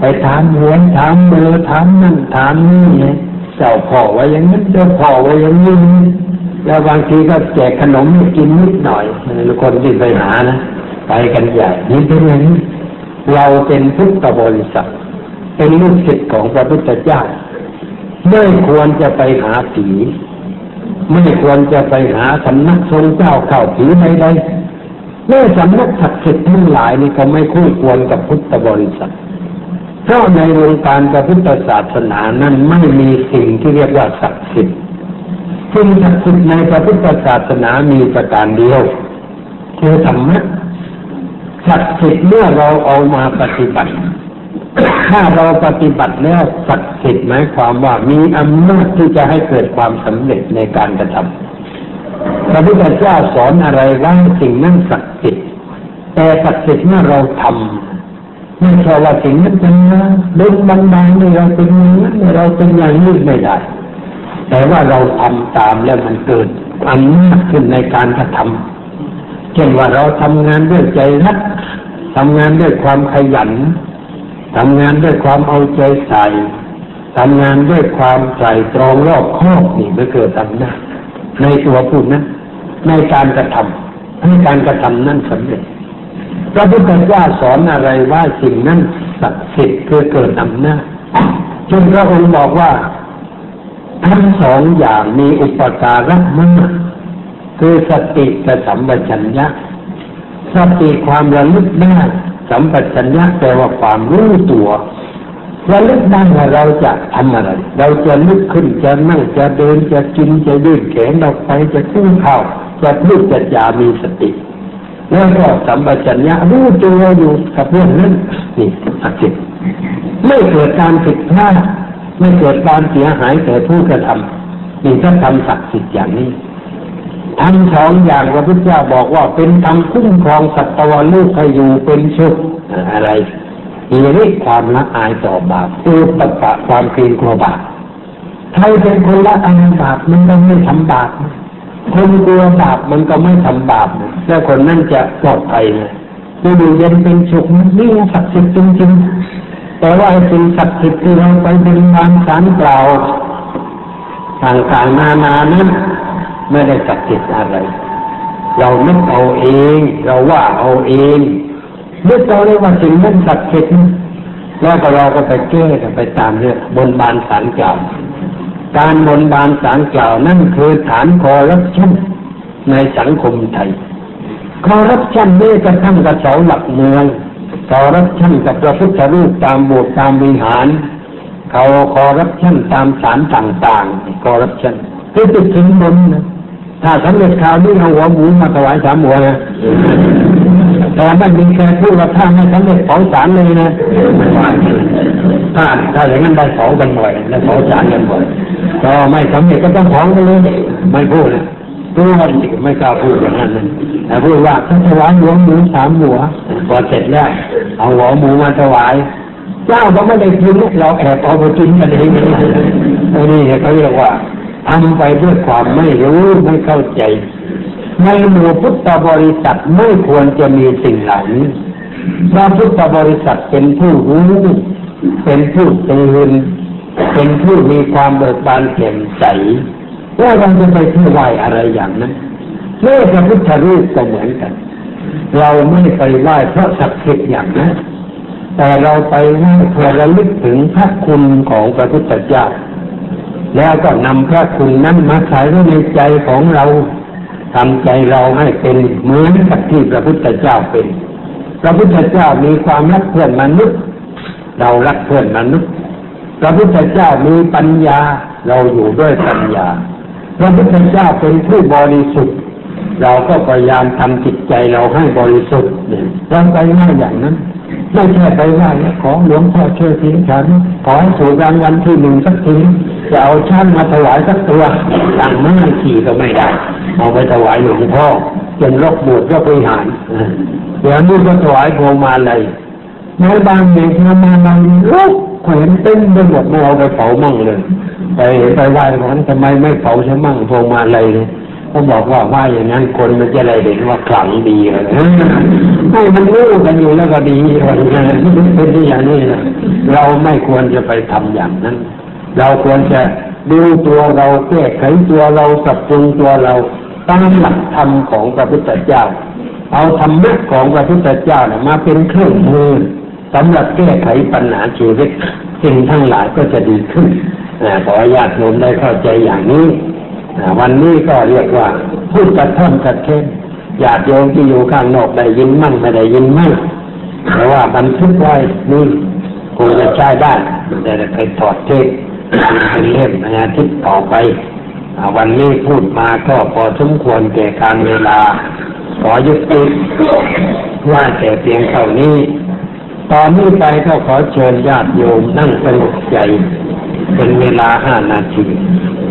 ไปถามหัวถามเบอร์ถามนั่นถามนี่เนี่ยเจ้าพ่อไว้อย่างนั้นเจ้าพ่อไว้อย่างนี้แล้วบางทีก็แจกขนมกินนิดหน่อยคนที่ไปหานะไปกันใหญ่ยิ่งเป็นอย่างนี้เราเป็นพุทธบริษัทเป็นลูกศิษย์ของพระพุทธเจ้าไม่ควรจะไปหาผีไม่ควรจะไปหาสำนักทรงเจ้าเข่าผีไม่ได้เมื่อสำนักศักดิ์สิทธิ์ทั้งหลายนี่ก็ไม่คู่ควรกับพุทธบริษัทเพราะในวงการพระพุทธศาสนานั้นไม่มีสิ่งที่เรียกว่าศักดิ์สิทธิ์สิ่งศักดิ์สิทธิ์ในพระพุทธศาสนามีประการเดียวคือธรรมะศักดิ์สิทธิ์เมื่อเราเอามาปฏิบัติถ้าเราปฏิบัติแล้วศักดิ์สิทธิ์หมายความว่ามีอำนาจที่จะให้เกิดความสำเร็จในการกระทำพระพุทธเจ้าสอนอะไรว่าสิ่งนั้นศักดิ์สิทธิ์แต่ศักดิ์สิทธิ์เมื่อเราทำไม่ใช่ว่าสิ่งนั้นเป็นนะเรื่องบางอย่างนี่เราเป็นนั้นเราเป็นอย่างนี้ไม่ได้แต่ว่าเราทำตามแล้วมันเกิดอำนาจขึ้นในการกระทำเช่นว่าเราทำงานด้วยใจรักทำงานด้วยความขยันทำงานด้วยความเอาใจใส่ทำงานด้วยความใส่ตรองรอบคอบนี่มันเกิดอำนาจในตัวผู้นั้นในการกระทำให้การกระทำนั้นสำเร็จพระพุทธเจ้าสอนอะไรว่าสิ่งนั้นศักดิ์สิทธิ์คือเกิดอำนาจจนพระองค์บอกว่าทั้งสองอย่างมีอุปการะมากคือสติกับสัมปชัญญะสติความระลึกได้สัมปชัญญะแปลว่าความรู้ตัวระลึกได้ว่าเราจะทำอะไรเราจะลุกขึ้นจะนั่งจะเดินจะกินจะยืดแขนออกไปจะขึ้นเข่าจะพูดจะจามีสติแล้วก็สัมปชัญญะรู้ตัวอยู่กับเรื่องนั้นนี่สัจจ์ไม่เกิดการผิดพลาดไม่เกิดการเสียหายแต่ผู้กระทำนี่ถ้าทำสัจจ์อย่างนี้ทั้งสองอย่างพระพุทธเจ้าบอกว่าเป็นธรรมคุ้มครองสัตวโลกให้อยู่เป็นสุขอะไรมีฤทธิ์ความละอายต่อบาปอุปปะความเกรงกลัวบาปใครเป็นคนละอายบาปมันก็ไม่ทำบาปคนกลัวบาปมันก็ไม่ทำบาปแล้วคนนั่นจะปลอดภัยนะจะอยู่เย็นเป็นสุขนี่ศักดิ์สิทธิ์จริงๆแต่ว่าไอ้สิ่งศักดิ์สิทธิ์ที่เราไปเป็นบางสารกล่าวต่างๆนานานั้นไม่ได้ศักดิ์สิทธิ์อะไรเรานึกเอาเองเราว่าเอาเองนึกเอาเลยว่าสิ่งนั้นศักดิ์สิทธิ์แล้วก็เราก็ไปแก้กันไปตามเรื่องบนบานศาลกล่าวการบนบานศาลกล่าวนั่นคือฐานคอรัปชั่นในสังคมไทยคอรัปชั่นนี่กระทั่งกับเสาหลักเมืองคอรัปชั่นกับพระพุทธรูปตามโบสถ์ตามวิหารเขาคอรัปชั่นตามศาลต่างๆคอรัปชั่นคือติดถึงบนนะถ้าสำเร็จข่าวนี้เอาหัวหมูมาถวายสามหัวนะแต่ไม่มีใครพูดว่าถ้าไม่สำเร็จเผาศาลเลยนะถ้าถ้าอย่างนั้นได้เผากันบ่อยได้เผาศาลกันบ่อยก็ไม่สำเร็จก็ต้องเผากันเลยไม่พูดนะพูดไม่กล้าพูดอย่างนั้นนะแต่พูดว่าถ้าถวายหัวหมูสามหัวพอเสร็จแล้วเอาหัวหมูมาถวายเจ้าก็ไม่ได้กินเราแอบเอาไปกินกันเองนี่เขาเรียกว่าทำไปด้วยความไม่รู้ไม่เข้าใจในหมู่พุทธบริษัทไม่ควรจะมีสิ่งเหล่านี้พระพุทธบริษัทเป็นผู้รู้เป็นผู้ตื่นเป็นผู้มีความเบิกบานแจ่มใสว่าเราจะไปที่ไหว้อะไรอย่างนั้นเมื่อพระพุทธรูปก็เหมือนกันเราไม่ไปไหว้เพราะศักดิ์สิทธิ์อย่างนั้นแต่เราไปไหว้เพื่อระลึกถึงพระคุณของพระพุทธเจ้าแล้วก็นำพระคุณนั้นมาใส่ไว้ในใจของเราทำใจเราให้เป็นเหมือนกับที่พระพุทธเจ้าเป็นพระพุทธเจ้ามีความรักเพื่อนมนุษย์เรารักเพื่อนมนุษย์พระพุทธเจ้ามีปัญญาเราอยู่ด้วยปัญญาพระพุทธเจ้าเป็นผู้บริสุทธิ์เราก็พยายามทำจิตใจเราให้บริสุทธิ์เราไปง่ายอย่างนั้นไม่ใช่ไปว่าของหลวงพ่อช่วยทิ้งฉันขอให้ถูกรางวัลที่หนึ่งสักทีจะเอาช่างมาถวายสักตัวสั่งไม่ขี่ก็ไม่ได้เอาไปถวายหลวงพ่อจนรกบวชก็ไปหายเดี๋ยวนี้ก็ถวายพวงมาลัย ในบางเด็กมาบางบางโลกแขวนเต้นไปหมดไม่เอาไปเผามั่งเลยไปไปไหว้ของทำไมไม่เผาใช่มั่งพวงมาลัยเลยเขาบอกว่าว่าอย่างนั้นคนมันจะอะไรเห็นว่าขลังดีอะไรให้มันรู้กันอยู่แล้วก็ดีอะไรเป็นที่อย่างนี้นะเราไม่ควรจะไปทำอย่างนั้นเราควรจะดูตัวเราแก้ไขตัวเราปรับปรุงตัวเราตามหลักธรรมของพระพุทธเจ้าเอาธรรมะของพระพุทธเจ้าเนี่ยมาเป็นเครื่องมือสำหรับแก้ไขปัญหาชีวิตสิ่งทั้งหลายก็จะดีขึ้นขอญาติโยมได้เข้าใจอย่างนี้วันนี้ก็เรียกว่าพูดกระท่อนกระเทนญาติโยมที่อยู่ข้างนอกได้ยินมั่งไม่ได้ยินมั่งแต่ว่าบันทึกไว้นี่คงจะใช้ได้แต่ไปถอดเทปเป็นเล่มในอาทิตย์ต่อไปวันนี้พูดมาก็พอสมควรแก่การเวลาขอยุติว่าแต่เพียงเท่านี้ตอนนี้ไปก็ขอเชิญญาติโยมนั่งสงบใจเป็นเวลาห้านาที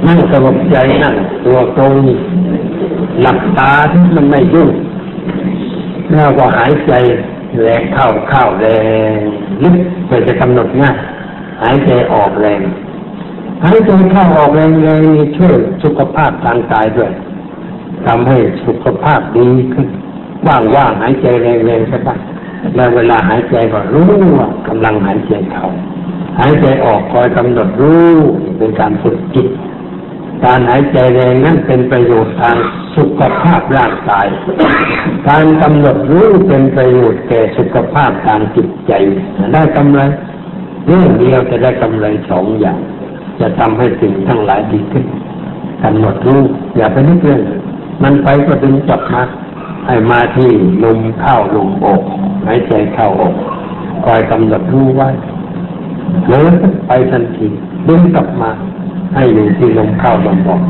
นั่งสงบใจนั่งตัวตรงหลับตาที่มันไม่ยุ่งแล้วก็หายใจแรงเข้าเข้าแรงลึกเพื่อจะกำหนดง่ายหายใจออกแรงหายใจเข้าออกแรงเลยช่วยสุขภาพทางกายด้วยทำให้สุขภาพดีขึ้นว่างๆหายใจแรงๆสักบ้างแล้วเวลาหายใจก็รู้ว่ากำลังหายใจเข้าหายใจออกคอยกำหนดรู้เป็นการฝึกจิตการหายใจแรงนั้นเป็นประโยชน์ทางสุขภาพร่างกายการกำหนดรู้เป็นประโยชน์แก่สุขภาพทางจิตใจได้กำไรเรื่องเดียวจะได้กำไรสองอย่างจะทำให้สิ่งทั้งหลายดีขึ้นกำหนดรู้อย่าไปนึกเรื่องมันไปก็ดึงจับมาให้มาที่ลมเข้าลมออกหายใจเข้าออกคอยกำหนดรู้ไว้เลิกไปทันทีดึงกลับมาให้อยู่ที่ลมเข้าลมออก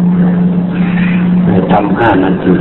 ทำห้านาที